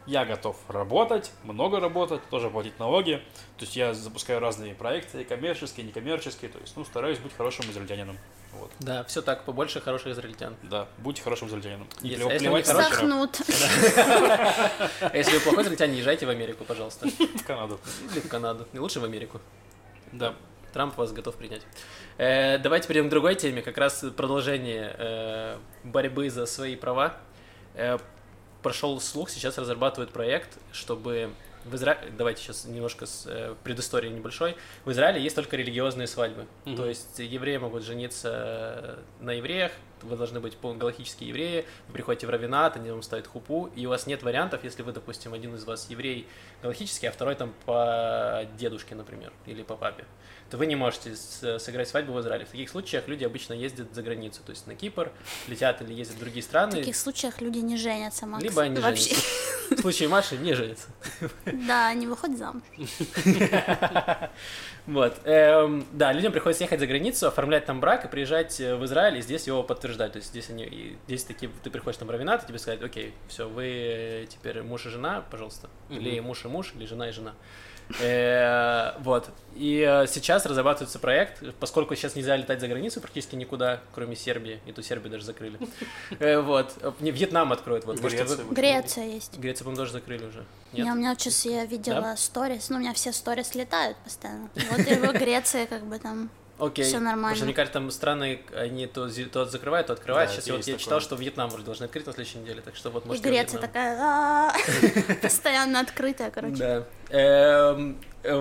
Я готов работать, много работать, тоже платить налоги. То есть я запускаю разные проекты, коммерческие, некоммерческие. То есть, ну, стараюсь быть хорошим израильтянином. Вот. Да, все так, побольше хороших израильтян. Да, будьте хорошим израильтянином. И плев... а если плевать хорошим. Сахнут. Если вы плохой израильтянин, езжайте в Америку, пожалуйста. В Канаду. Или в Канаду. И лучше в Америку. Да. Трамп вас готов принять. Давайте перейдем к другой теме. Как раз продолжение борьбы за свои права. Прошел слух, сейчас разрабатывают проект, чтобы в Израиле... Давайте сейчас немножко с э, предыстории небольшой. В Израиле есть только религиозные свадьбы. Mm-hmm. То есть евреи могут жениться на евреях, вы должны быть галахические евреи, вы приходите в равинат, они вам ставят хупу, и у вас нет вариантов, если вы, допустим, один из вас еврей галахический, а второй там по дедушке, например, или по папе, то вы не можете сыграть свадьбу в Израиле. В таких случаях люди обычно ездят за границу, то есть на Кипр, летят или ездят в другие страны. В таких случаях люди не женятся, Макс. Либо они вообще женятся. В случае Маши не женятся. Да, не выходят замуж. Вот. Да, людям приходится ехать за границу, оформлять там брак и приезжать в Израиль, и здесь его подтверждать. То есть здесь они, здесь такие, ты приходишь на равинат, и тебе сказать, окей, все, вы теперь муж и жена, пожалуйста. Или муж и муж, или жена и жена. Вот. И сейчас разрабатывается проект, поскольку сейчас нельзя летать за границу практически никуда, кроме Сербии, и ту Сербию даже закрыли. Вот. Вьетнам откроют. Греция есть. Грецию, по-моему, тоже закрыли уже. У меня сейчас, я видела сторис, ну у меня все сторис летают постоянно. Вот и в Греции как бы там... Окей, все нормально. Потому что, мне кажется, там страны, они то, то закрывают, то открывают. Да, сейчас вот я читал, что Вьетнам вроде должны открыть на следующей неделе, так что вот может. И Греция такая постоянно открытая, короче. Да.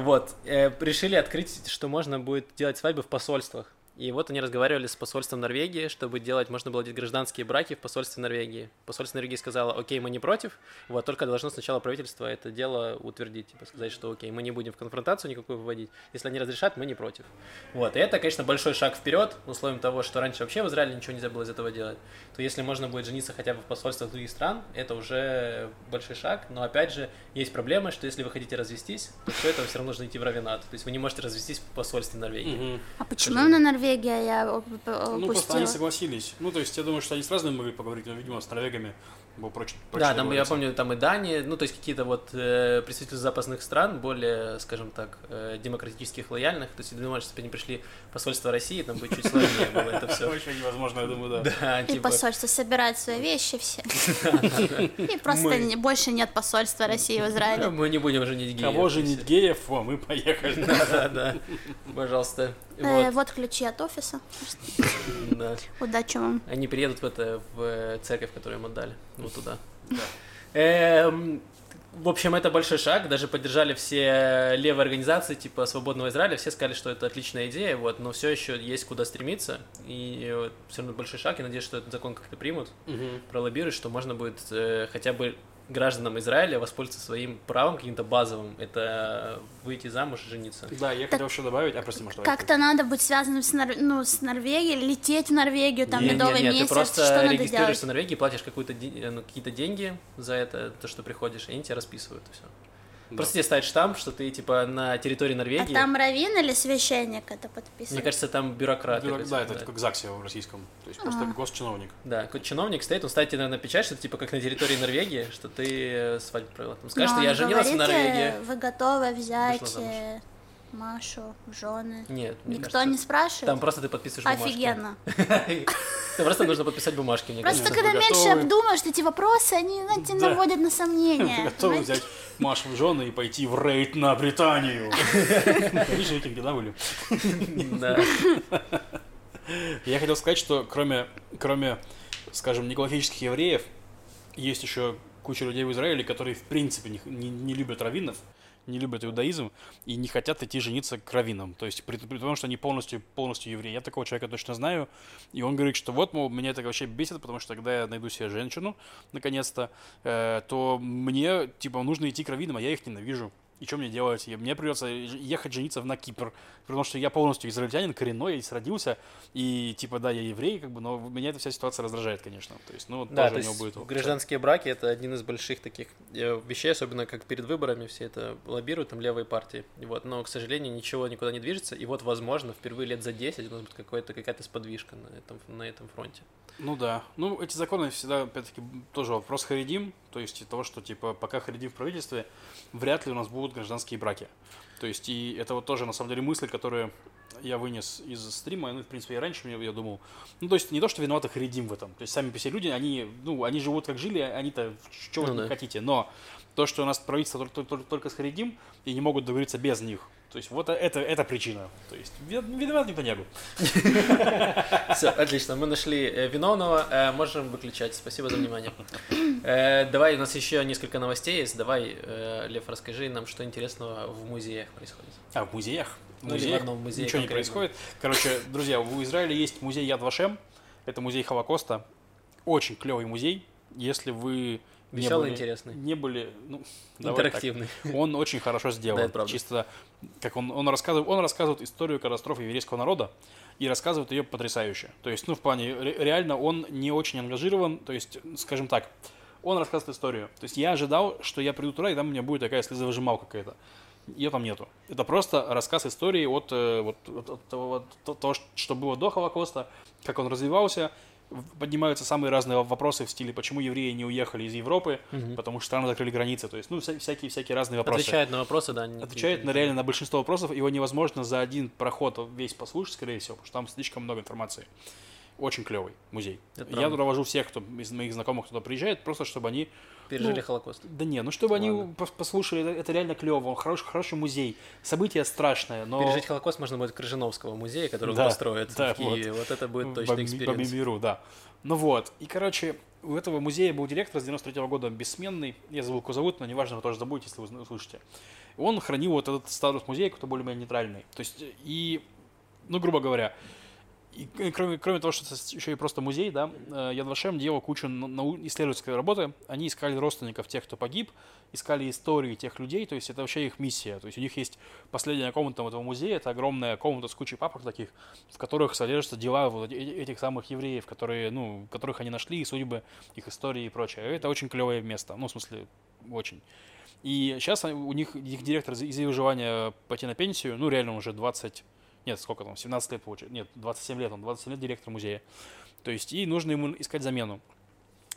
Вот. Решили открыть, что можно будет делать свадьбы в посольствах. И вот они разговаривали с посольством Норвегии, чтобы делать, можно было делать гражданские браки в посольстве Норвегии. Посольство Норвегии сказало, окей, мы не против, вот, только должно сначала правительство это дело утвердить, типа, сказать, что окей, мы не будем в конфронтацию никакую выводить, если они разрешат, мы не против. Вот, и это, конечно, большой шаг вперед, условием того, что раньше вообще в Израиле ничего нельзя было из этого делать, то если можно будет жениться хотя бы в посольствах других стран, это уже большой шаг, но опять же, есть проблема, что если вы хотите развестись, то все это все равно нужно идти в равинат, то есть вы не можете развестись в посольстве Норвегии. А почему на Норвегии? Я упустила. Ну, просто они согласились. Ну, то есть, я думаю, что они с разными могли поговорить, но, видимо, с норвегами было проще. Да, там, я помню, там и Дания, ну, то есть, какие-то вот э, представители западных стран, более, скажем так, э, демократических, лояльных. То есть, я думаю, что если бы они пришли в посольство России, там бы чуть сложнее было это все. Очень невозможно, я думаю, да. И посольство собирает свои вещи все. И просто больше нет посольства России в Израиле. Мы не будем женить геев. Кого женить геев? О, мы поехали. Да, да, да. Пожалуйста. Вот ключи от офиса. Да. Удачи вам. Они приедут в это в церковь, которую им отдали. Вот туда. Да. В общем, это большой шаг. Даже поддержали все левые организации, типа Свободного Израиля. Все сказали, что это отличная идея, вот, но все еще есть куда стремиться. И все равно большой шаг. Я надеюсь, что этот закон как-то примут, угу. пролоббируют, что можно будет э, хотя бы гражданам Израиля воспользоваться своим правом каким-то базовым, это выйти замуж и жениться. Да, я хотел еще добавить, а прости, может, как-то надо быть связанным с, Нор... ну, с Норвегией, лететь в Норвегию, там, нет, медовый нет, месяц, что надо делать? Нет, ты просто регистрируешься в Норвегии, платишь какую-то, ну, какие-то деньги за это, то, что приходишь, и они тебя расписывают, и все. Да. Просто тебе ставят штамп, что ты, типа, на территории Норвегии. А там раввин или священник это подписывает? Мне кажется, там бюрократы. Бюрок... Да, это как ЗАГСе в российском. То есть просто А-а-а. госчиновник. Да, какой-то чиновник стоит, он ставит тебе, наверное, печать, что ты, типа, как на территории Норвегии, что ты свадьбу провела. Там скажешь, что я женилась в Норвегии. Вы готовы взять Машу в жены? Нет, мне никто кажется, не спрашивает? Там просто ты подписываешь бумажки. Офигенно. Там просто нужно подписать бумажки, мне кажется. Просто когда меньше обдумаешь эти вопросы, они наводят на сомнения. Готовы взять Машу в жены и пойти в рейд на Британию. Видишь, викинги, да, были? Да. Я хотел сказать, что кроме, кроме, скажем, неклассических евреев, есть еще куча людей в Израиле, которые в принципе не, не, не любят раввинов, не любят иудаизм и не хотят идти жениться к раввинам. То есть, при, при том, что они полностью, полностью евреи. Я такого человека точно знаю. И он говорит, что вот, мол, меня это вообще бесит, потому что когда я найду себе женщину, наконец-то, э, то мне, типа, нужно идти к раввинам, а я их ненавижу. И что мне делать? Мне придется ехать жениться на Кипр, потому что я полностью израильтянин, коренной, я здесь родился, и типа, да, я еврей, как бы, но меня эта вся ситуация раздражает, конечно. То есть, ну, да, тоже то у него будет опыт. Гражданские браки — это один из больших таких вещей, особенно как перед выборами все это лоббируют, там, левые партии. Вот. Но, к сожалению, ничего никуда не движется, и вот, возможно, впервые лет за десять у нас будет какая-то, какая-то сподвижка на этом, на этом фронте. Ну да. Ну, эти законы всегда, опять-таки, тоже вопрос харидим, то есть того, что, типа, пока харидим в правительстве, вряд ли у нас будут гражданские браки. То есть, и это вот тоже, на самом деле, мысль, которую я вынес из стрима, ну, в принципе, и раньше я думал. Ну, то есть, не то, что виноваты харидим в этом. То есть, сами по себе люди, они, ну, они живут, как жили, они-то чего вы ну, да. хотите. Но то, что у нас правительство только, только, только с харидим и не могут договориться без них. То есть, вот это, это причина. То есть, виноват никто не был. Все, отлично. Мы нашли виновного. Можем выключать. Спасибо за внимание. Давай, у нас еще несколько новостей есть. Давай, Лев, расскажи нам, что интересного в музеях происходит. А, в музеях? В музеях ничего не происходит. Короче, друзья, в Израиле есть музей Яд Вашем. Это музей Холокоста. Очень клевый музей. Если вы... Веселый, интересный. Не были, ну, интерактивный. Он очень хорошо сделан. Да, чисто, как он, он, рассказывает, он рассказывает историю катастрофы еврейского народа и рассказывает ее потрясающе. То есть, ну, в плане, реально он не очень ангажирован, то есть, скажем так, он рассказывает историю. То есть, я ожидал, что я приду туда, и там у меня будет такая слезовыжималка какая-то. Ее там нету. Это просто рассказ истории от, вот, от, от, от того, что было до Холокоста, как он развивался. Поднимаются самые разные вопросы в стиле, почему евреи не уехали из Европы, угу. потому что страны закрыли границы, то есть, ну, всякие-всякие разные вопросы. Отвечает на вопросы, да. Отвечает на, реально на большинство вопросов, его невозможно за один проход весь послушать, скорее всего, потому что там слишком много информации. Очень клевый музей. Это я туда вожу всех, кто из моих знакомых туда приезжает, просто чтобы они... Пережили ну, Холокост. Да не, ну чтобы Ладно. они послушали, это, это реально клево, он хороший, хороший музей, событие страшное, но... Пережить Холокост можно будет Крыжановского музея, который да, он построит да, в Киеве, вот. вот это будет точно экспириенс. По миру, да. Ну вот, и короче, у этого музея был директор с девяносто третьего года, бессменный, я забыл, кого зовут, но неважно, вы тоже забудете, если вы услышите. Он хранил вот этот статус музея, который более-менее нейтральный, то есть, и, ну, грубо говоря... И, кроме, кроме того, что это еще и просто музей, да, Яд Вашем делал кучу нау- исследовательской работы. Они искали родственников тех, кто погиб, искали истории тех людей, то есть это вообще их миссия. То есть у них есть последняя комната этого музея, это огромная комната с кучей папок таких, в которых содержатся дела вот этих самых евреев, которые, ну, которых они нашли, судьбы, их истории и прочее. Это очень клевое место, ну, в смысле, очень. И сейчас у них, их директор изъявил желание пойти на пенсию, ну, реально уже двадцать... Нет, сколько там, семнадцать лет получается. Нет, двадцать семь лет, он двадцать семь лет директор музея. То есть, и нужно ему искать замену.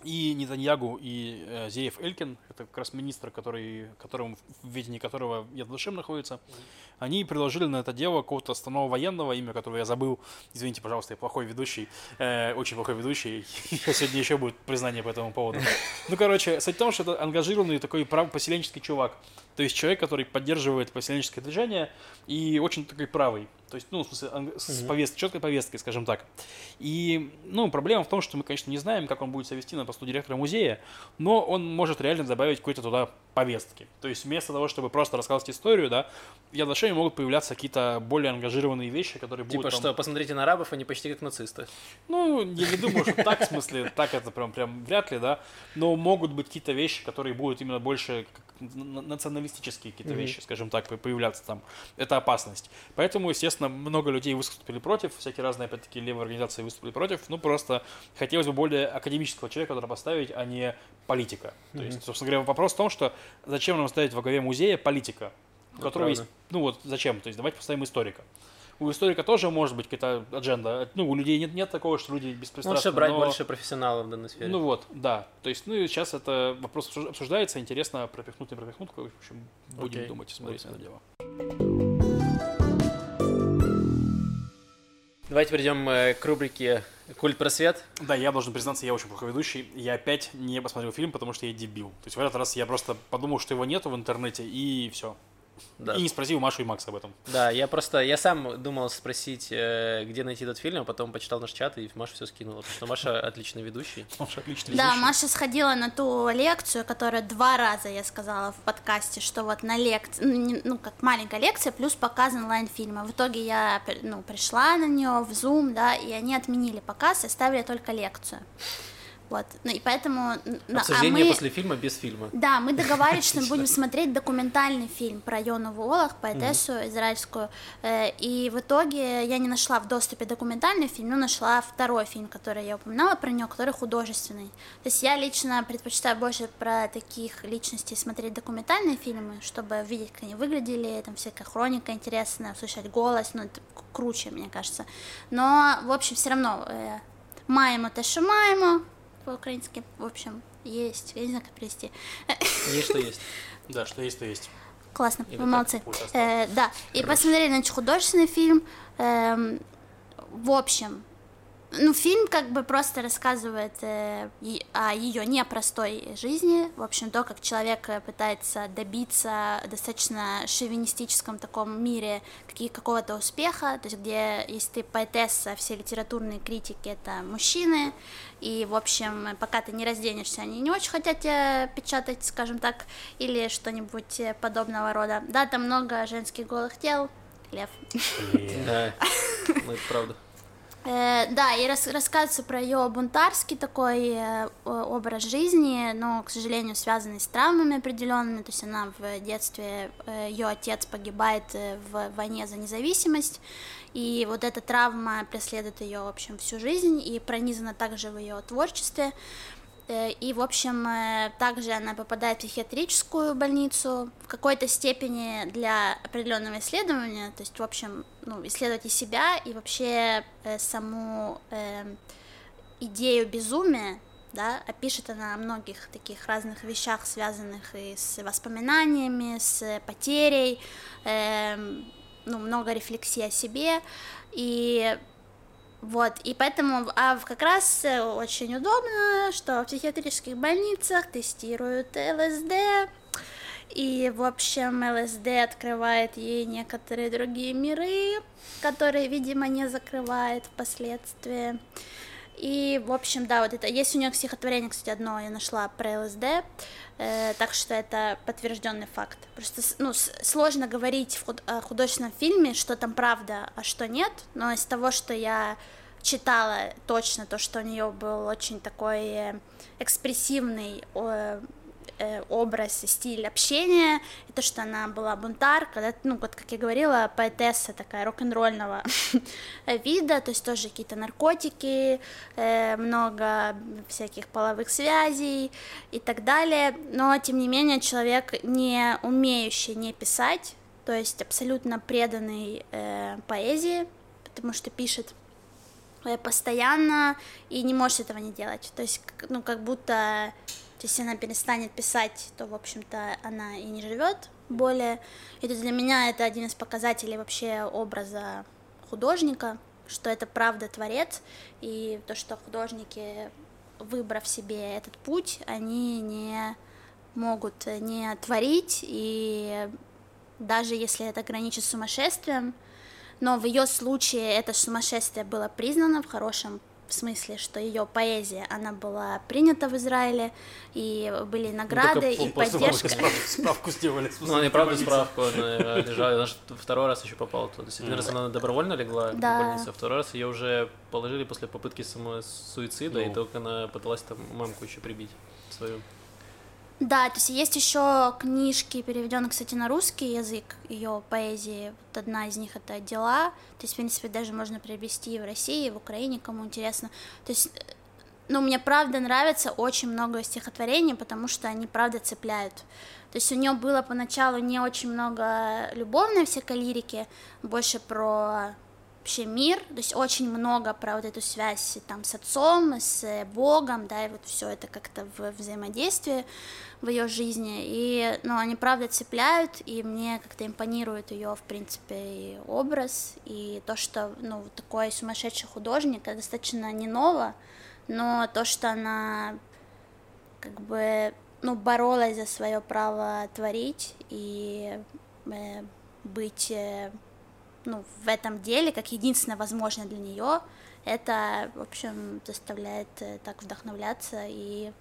И Нетаньягу, и э, Зеэв Элькин, это как раз министр, который, которым, в ведении которого Яд Вашем находится, mm-hmm. они предложили на это дело какого-то основного военного, имя которого я забыл. Извините, пожалуйста, я плохой ведущий, э, очень плохой ведущий. Сегодня еще будет признание по этому поводу. Ну, короче, суть в том, что это ангажированный такой поселенческий чувак. То есть человек, который поддерживает поселенческое движение и очень такой правый. То есть, ну, в смысле, анг... с повест... четкой повесткой, скажем так. И, ну, проблема в том, что мы, конечно, не знаем, как он будет себя вести на посту директора музея, но он может реально добавить какой-то туда повестки. То есть, вместо того, чтобы просто рассказывать историю, да, в Яд Вашеме могут появляться какие-то более ангажированные вещи, которые типа будут... Типа что, там... посмотрите на арабов, они почти как нацисты. Ну, я не думаю, что так, в смысле, так это прям прям вряд ли, да, но могут быть какие-то вещи, которые будут именно больше националистические какие-то вещи, скажем так, появляться там. Это опасность. Поэтому, естественно, много людей выступили против, всякие разные, опять-таки, левые организации выступили против, ну, просто хотелось бы более академического человека, который поставить, а не политика. Mm-hmm. То есть, собственно говоря, вопрос в том, что зачем нам ставить во главе музея политика, у это которого правда. Есть, ну, вот зачем, то есть давайте поставим историка. У историка тоже может быть какая-то адженда. Ну, у людей нет, нет такого, что люди беспристрастны. Лучше брать но... больше профессионалов в данной сфере. Ну вот, да. То есть, ну и сейчас это вопрос обсуждается, интересно, пропихнуть, не пропихнуть, в общем, будем okay. думать и смотреть вот. на это дело. Давайте перейдем к рубрике «Культ просвет». Да, я должен признаться, я очень плохой ведущий. Я опять не посмотрел фильм, потому что я дебил. То есть в этот раз я просто подумал, что его нету в интернете, и все. Да. И не спросил Машу и Макса об этом. Да, я просто, я сам думал спросить, где найти этот фильм, а потом почитал наш чат, и Маша все скинула, потому что Маша отличный ведущий. Маша отличный ведущий. Да, Маша сходила на ту лекцию, которую два раза я сказала в подкасте, что вот на лекции, ну, как маленькая лекция, плюс показ онлайн-фильма. В итоге я, ну, пришла на нее в Zoom, да, и они отменили показ и оставили только лекцию. Вот. Ну, и поэтому... Обсуждение а мы... после фильма без фильма. Да, мы договаривались, что мы будем смотреть документальный фильм про Йону Волах, поэтессу mm-hmm. израильскую. И в итоге я не нашла в доступе документальный фильм, но нашла второй фильм, который я упоминала про нее, который художественный. То есть я лично предпочитаю больше про таких личностей смотреть документальные фильмы, чтобы видеть, как они выглядели, там всякая хроника интересная, услышать голос, ну, это круче, мне кажется. Но, в общем, все равно «Маемо ташимаемо» по-украински, в общем, есть, я не знаю, как привести. Есть, что есть. Да, что есть, то есть. Классно, вы молодцы. Э, да, и посмотрели, значит, художественный фильм. Эм, в общем, ну, фильм как бы просто рассказывает э, о ее непростой жизни, в общем, то, как человек пытается добиться в достаточно шовинистическом таком мире какого-то успеха, то есть где, если ты поэтесса, все литературные критики — это мужчины, и, в общем, пока ты не разденешься, они не очень хотят тебя печатать, скажем так, или что-нибудь подобного рода. Да, там много женских голых тел, Лев. Да, ну это правда. Э, да, и рас, рассказывается про ее бунтарский такой э, образ жизни, но, к сожалению, связанный с травмами определенными. То есть она в детстве, э, ее отец погибает в войне за независимость, и вот эта травма преследует ее, в общем, всю жизнь и пронизана также в ее творчестве. И, в общем, также она попадает в психиатрическую больницу в какой-то степени для определенного исследования, то есть, в общем, ну, исследовать и себя, и вообще э, саму э, идею безумия, да, опишет она о многих таких разных вещах, связанных и с воспоминаниями, с потерей, э, ну, много рефлексий о себе, и... Вот, и поэтому, а как раз очень удобно, что в психиатрических больницах тестируют ЛСД, и, в общем, ЛСД открывает ей некоторые другие миры, которые, видимо, не закрывает впоследствии, и, в общем, да, вот это, есть у нее стихотворение, кстати, одно я нашла про ЛСД, э, так что это подтвержденный факт, просто, ну, сложно говорить в худ- о художественном фильме, что там правда, а что нет, но из того, что я читала точно, то, что у нее был очень такой экспрессивный э, э, образ и стиль общения, и то, что она была бунтарка, ну, вот, как я говорила, поэтесса такая рок-н-ролльного вида, то есть тоже какие-то наркотики, э, много всяких половых связей и так далее, но, тем не менее, человек, не умеющий не писать, то есть абсолютно преданный э, поэзии, потому что пишет постоянно и не может этого не делать, то есть, ну, как будто... То есть, если она перестанет писать, то, в общем-то, она и не живет более. И для меня это один из показателей вообще образа художника, что это правда творец, и то, что художники, выбрав себе этот путь, они не могут не творить, и даже если это граничит с сумасшествием, но в ее случае это сумасшествие было признано в хорошем в смысле, что ее поэзия, она была принята в Израеля, и были награды, ну, и поддержка. Справку, справку сделали. Ну, она и правда справку, она лежала, она же второй раз еще попала туда. То есть, один раз она добровольно легла в больницу, а второй раз ее уже положили после попытки самосуицида, и только она пыталась там мамку еще прибить свою. Да, то есть есть еще книжки, переведенные, кстати, на русский язык, ее поэзии, вот одна из них — это «Дела», то есть, в принципе, даже можно приобрести и в России, и в Украине, кому интересно, то есть, ну, мне правда нравится очень много стихотворений, потому что они правда цепляют, то есть у нее было поначалу не очень много любовной всякой лирики, больше про... вообще мир, то есть очень много про вот эту связь там с отцом, с Богом, да, и вот все это как-то в взаимодействии в ее жизни, и, ну, они правда цепляют, и мне как-то импонирует ее, в принципе, и образ, и то, что, ну, такой сумасшедший художник, это достаточно не ново, но то, что она как бы, ну, боролась за свое право творить и э, быть... Э, ну, в этом деле, как единственное возможное для нее, это, в общем, заставляет так вдохновляться и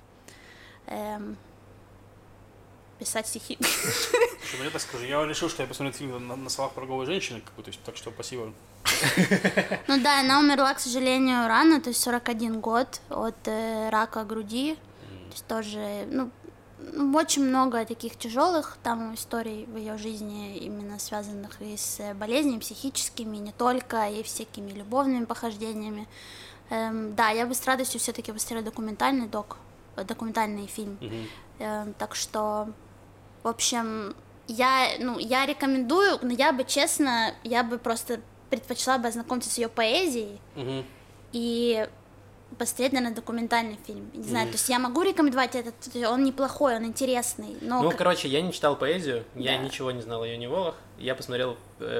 эм, писать стихи. Слушай, я так скажу, я решил, что я посмотрю фильм на, на словах торговой женщины, как бы, то есть, так что спасибо Ну да, она умерла, к сожалению, рано, то есть сорок один год от э, рака груди. То есть тоже, ну, очень много таких тяжелых там историй в ее жизни, именно связанных и с болезнями психическими, не только, и всякими любовными похождениями. Эм, да, я бы с радостью все-таки посмотрела документальный док, документальный фильм. Mm-hmm. Эм, так что, в общем, я, ну, я рекомендую, но я бы, честно, я бы просто предпочла бы ознакомиться с ее поэзией mm-hmm. и посмотреть, наверное, документальный фильм. Не знаю, mm-hmm. то есть я могу рекомендовать этот, он неплохой, он интересный. Но ну, как... короче, я не читал поэзию, да. Я ничего не знал о Йоне Волах. Я посмотрел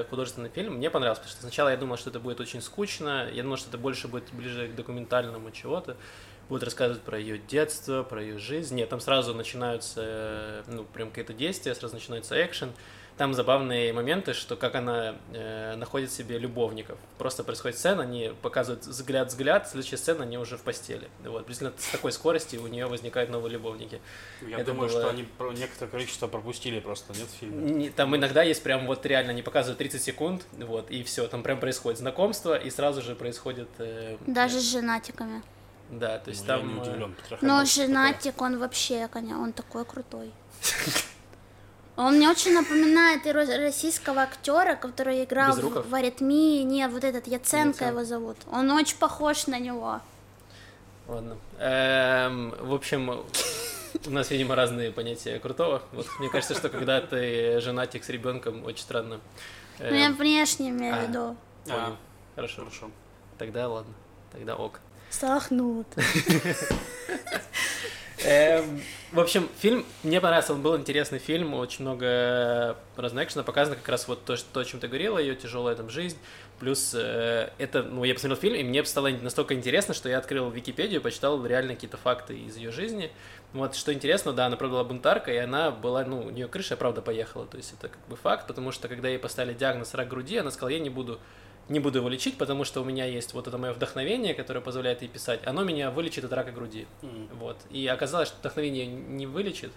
художественный фильм, мне понравился, потому что сначала я думал, что это будет очень скучно, я думал, что это больше будет ближе к документальному чего-то. Будут рассказывать про ее детство, про ее жизнь. Нет, там сразу начинаются, ну, прям какие-то действия, сразу начинается экшен. Там забавные моменты, что как она э, находит себе любовников. Просто происходит сцена, они показывают взгляд-взгляд, следующая сцена, они уже в постели. Вот, приблизительно с такой скорости у нее возникают новые любовники. Я это думаю, было... что они некоторое количество пропустили просто, нет, в фильме. Там иногда есть прям вот реально, они показывают тридцать секунд, вот, и все, там прям происходит знакомство, и сразу же происходит... Э, Даже нет. с женатиками. Да, то есть ну, там... Я не удивлен, но женатик, такой. Он вообще, он такой крутой. Он мне очень напоминает российского актера, который играл в, в «Аритмии». Не, вот этот, Яценко его зовут. Он очень похож на него. Ладно. Эм, в общем, у нас, видимо, разные понятия крутого. Вот, мне кажется, что когда ты женатик с ребенком, очень странно. Эм... Ну, я внешне имею в виду. А, хорошо. Хорошо. Тогда ладно. Тогда ок. Сахнут. Эм, в общем, фильм мне понравился, он был интересный фильм, очень много разного экшена показано, как раз вот то, что, о чем ты говорила, ее тяжелая там жизнь, плюс э, это, ну, я посмотрел фильм, и мне стало настолько интересно, что я открыл Википедию, почитал реально какие-то факты из ее жизни, вот, что интересно, да, она была бунтарка, и она была, ну, у нее крыша, правда, поехала, то есть это как бы факт, потому что, когда ей поставили диагноз рак груди, она сказала, я не буду Не буду его лечить, потому что у меня есть вот это мое вдохновение, которое позволяет ей писать. Оно меня вылечит от рака груди. Mm. Вот. И оказалось, что вдохновение не вылечит.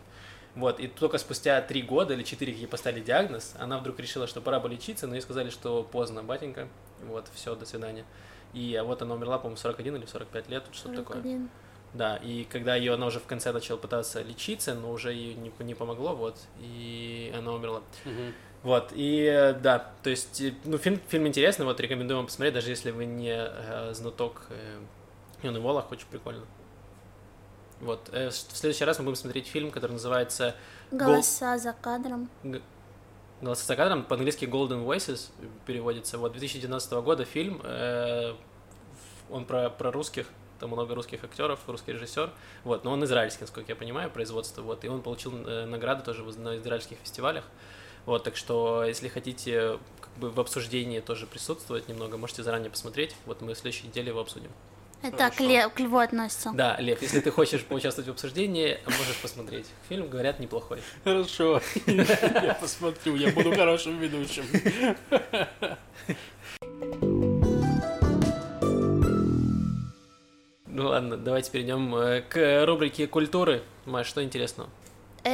Вот. И только спустя три года или четыре ей поставили диагноз, она вдруг решила, что пора бы лечиться, но ей сказали, что поздно, батенька. Вот, все, до свидания. И вот она умерла, по-моему, в сорок один или сорок пять лет, что-то такое. Да, и когда ее, она уже в конце начала пытаться лечиться, но уже ей не, не помогло, вот, и она умерла. Mm-hmm. Вот, и да, то есть, ну, фильм, фильм интересный, вот, рекомендую вам посмотреть, даже если вы не э, знаток э, Йоны Волах, очень прикольно. Вот, э, в следующий раз мы будем смотреть фильм, который называется... «Голоса Go... за кадром». Г... «Голоса за кадром», по-английски «Golden Voices» переводится, вот, две тысячи девятнадцатого года фильм, э, он про, про русских, там много русских актеров, русский режиссер, вот, но он израильский, насколько я понимаю, производство, вот, и он получил э, награду тоже на израильских фестивалях. Вот, так что, если хотите как бы в обсуждении тоже присутствовать немного, можете заранее посмотреть. Вот мы в следующей неделе его обсудим. Это к, лев, к Льву относится. Да, Лев, если ты хочешь поучаствовать в обсуждении, можешь посмотреть. Фильм, говорят, неплохой. Хорошо, я посмотрю, я буду хорошим ведущим. Ну ладно, давайте перейдем к рубрике «Культуры». Маш, что интересного?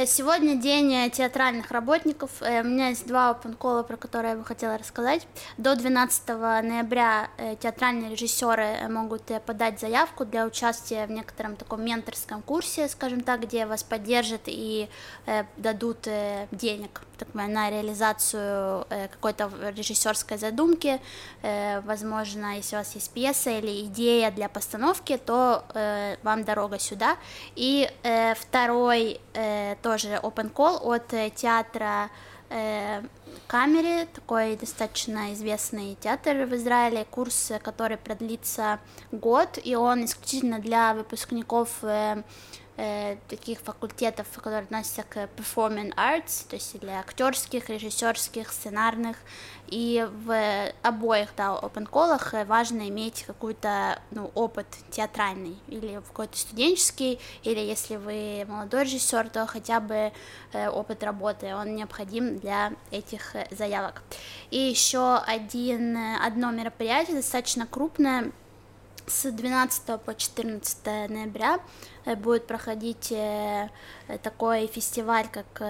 Сегодня день театральных работников. У меня есть два опенкола, про которые я бы хотела рассказать. До двенадцатого ноября театральные режиссеры могут подать заявку для участия в некотором таком менторском курсе, скажем так, где вас поддержат и дадут денег на реализацию какой-то режиссерской задумки. Возможно, если у вас есть пьеса или идея для постановки, то вам дорога сюда. И второй тоже open call от театра э, Камере, такой достаточно известный театр в Израиле, курс, который продлится год, и он исключительно для выпускников э, э, таких факультетов, которые относятся к performing arts, то есть для актерских, режиссерских, сценарных, и в обоих, да, open call'ах важно иметь какой-то, ну, опыт театральный, или какой-то студенческий, или если вы молодой режиссер, то хотя бы опыт работы, он необходим для этих заявок. И еще один, одно мероприятие, достаточно крупное, с двенадцатого по четырнадцатое ноября будет проходить такой фестиваль, как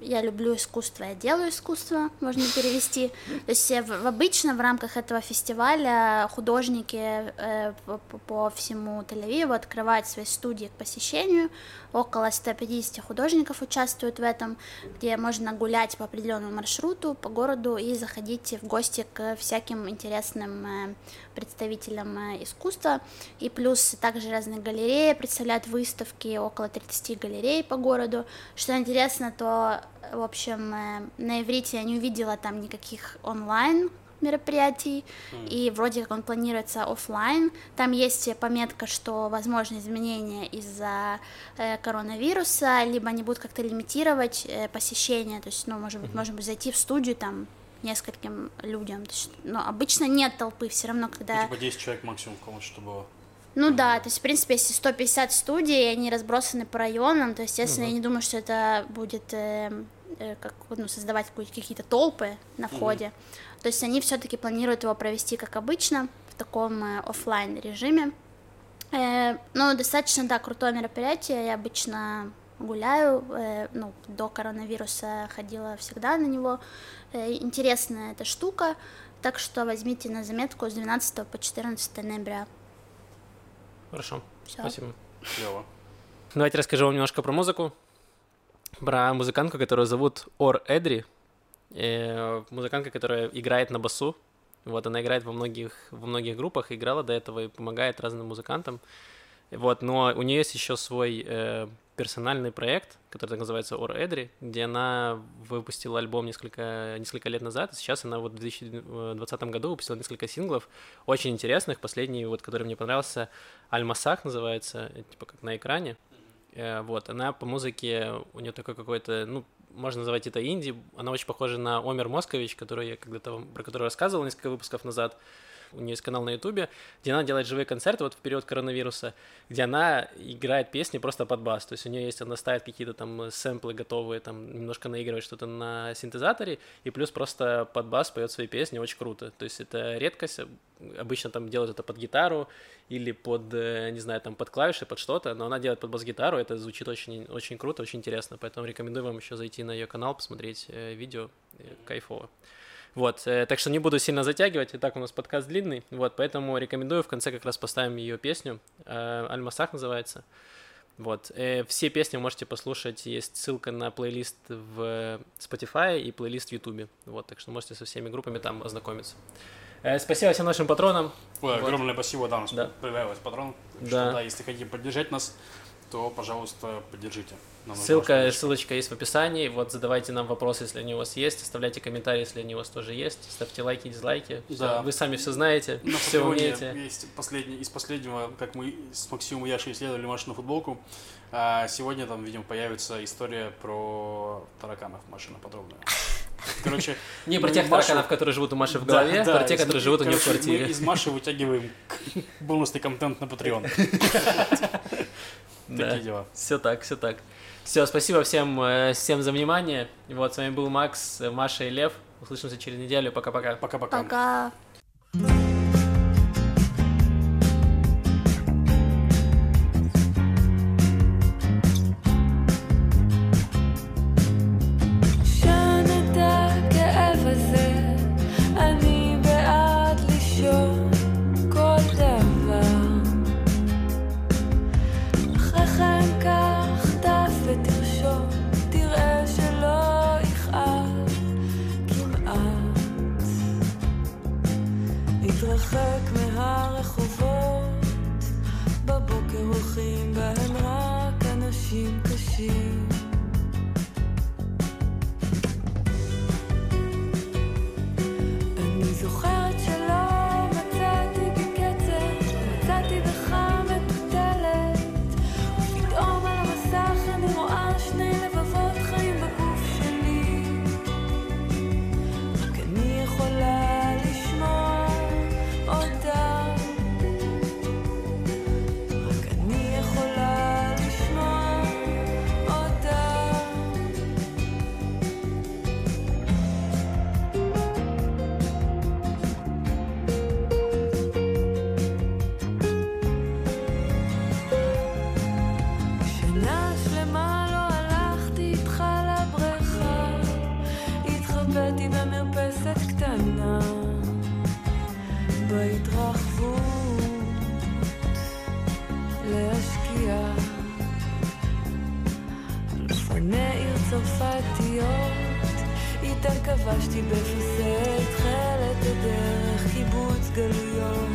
я люблю искусство, я делаю искусство, можно перевести. То есть в, обычно в рамках этого фестиваля художники э, по, по всему Тель-Авиву открывают свои студии к посещению. Около ста пятидесяти художников участвуют в этом, где можно гулять по определенному маршруту по городу и заходить в гости к всяким интересным э, представителям э, искусства. И плюс также разные галереи представляют выставки, около тридцати галерей по городу. Что интересно, то в общем, на иврите я не увидела там никаких онлайн мероприятий, mm. и вроде как он планируется офлайн. Там есть пометка, что возможны изменения из-за коронавируса, либо они будут как-то лимитировать посещение, то есть, ну, может быть, mm-hmm. можно будет зайти в студию там нескольким людям, то есть, но обычно нет толпы, все равно, когда... Ну, типа десять человек максимум в комнате, чтобы было. Ну да, то есть, в принципе, если сто пятьдесят студий, и они разбросаны по районам, то, естественно, ну, да. я не думаю, что это будет э, э, как, ну, создавать какие-то толпы на входе. Mm-hmm. То есть они все-таки планируют его провести, как обычно, в таком э, офлайн режиме. Э, ну, достаточно, да, крутое мероприятие, я обычно гуляю, э, ну, до коронавируса ходила всегда на него. Э, интересная эта штука, так что возьмите на заметку с двенадцатого по четырнадцатое ноября. Хорошо, все. Спасибо. Клево. Давайте расскажу вам немножко про музыку, про музыкантку, которую зовут Ор Эдри, э, музыкантка, которая играет на басу, вот, она играет во многих, во многих группах, играла до этого и помогает разным музыкантам, вот, но у нее есть еще свой э, персональный проект, который так называется Ор Эдри, где она выпустила альбом несколько, несколько лет назад, и сейчас она вот в две тысячи двадцатом году выпустила несколько синглов, очень интересных, последний, вот, который мне понравился, Аль Масах называется, типа как на экране, mm-hmm. вот, она по музыке, у нее такой какой-то, ну, можно называть это инди, она очень похожа на Омер Москович, который я когда-то вам, про который рассказывал несколько выпусков назад. У нее есть канал на Ютубе, где она делает живые концерты вот в период коронавируса, где она играет песни просто под бас. То есть у нее есть, она ставит какие-то там сэмплы готовые, там немножко наигрывает что-то на синтезаторе, и плюс просто под бас поет свои песни, очень круто. То есть это редкость, обычно там делают это под гитару или под, не знаю, там под клавиши, под что-то, но она делает под бас-гитару, это звучит очень, очень круто, очень интересно, поэтому рекомендую вам еще зайти на ее канал, посмотреть видео, кайфово. Вот, э, так что не буду сильно затягивать, и так у нас подкаст длинный, вот, поэтому рекомендую, в конце как раз поставим ее песню, э, «Аль-Масах» называется, вот, э, все песни можете послушать, есть ссылка на плейлист в Spotify и плейлист в YouTube, вот, так что можете со всеми группами там ознакомиться. Э, спасибо всем нашим патронам. Ой, вот. Огромное спасибо, да, у нас да. появилось патрон, да. Что, да, если хотите поддержать нас, то, пожалуйста, поддержите. Нам ссылка, ссылочка есть в описании. Вот задавайте нам вопросы, если они у вас есть. Оставляйте комментарии, если они у вас тоже есть. Ставьте лайки, дизлайки. Да. Вы сами все знаете, на все умеете. Есть последний, из последнего, как мы с Максимом и Яшей исследовали Машину футболку, а сегодня там, видимо, появится история про тараканов. Машина подробная. Короче, не про тех Машу... тараканов, которые живут у Маши в голове, да, про да, те, из... которые живут короче, у нее в квартире. Мы из Маши вытягиваем бонусный контент на Patreon. Такие да. дела. Все так, все так. Все, спасибо всем, всем за внимание. Вот, с вами был Макс, Маша и Лев. Услышимся через неделю. Пока-пока. Пока-пока. Пока. רחק מהרחובות, בבוקר הולכים בהם רק אנשים קשים. אני זוכרת שלא מצאתי בקצת, מצאתי בך מטוטלת, ופתאום על המסך אני רואה שני לבבות חיים בגוף שלי. רק אני יכולה שנה שלמה לא הלכתי איתך לבריכה ונעיר צרפתיות, איתן כבשתי בפסה את חלת הדרך קיבוץ גלויות.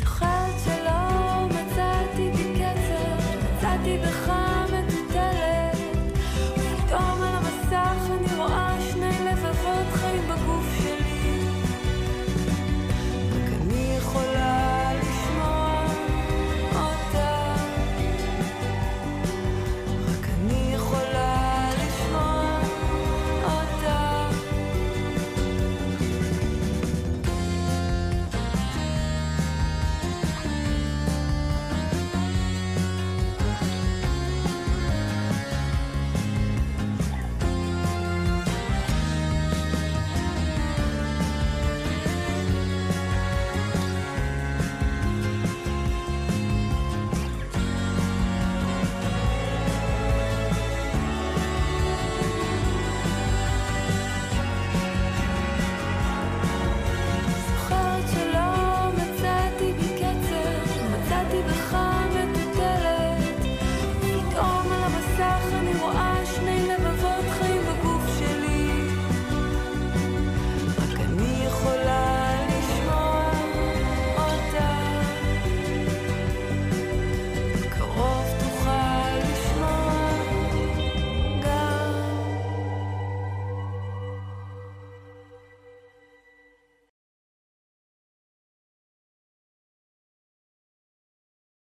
זוכרת שלא מצאתי בקצר, מצאתי בך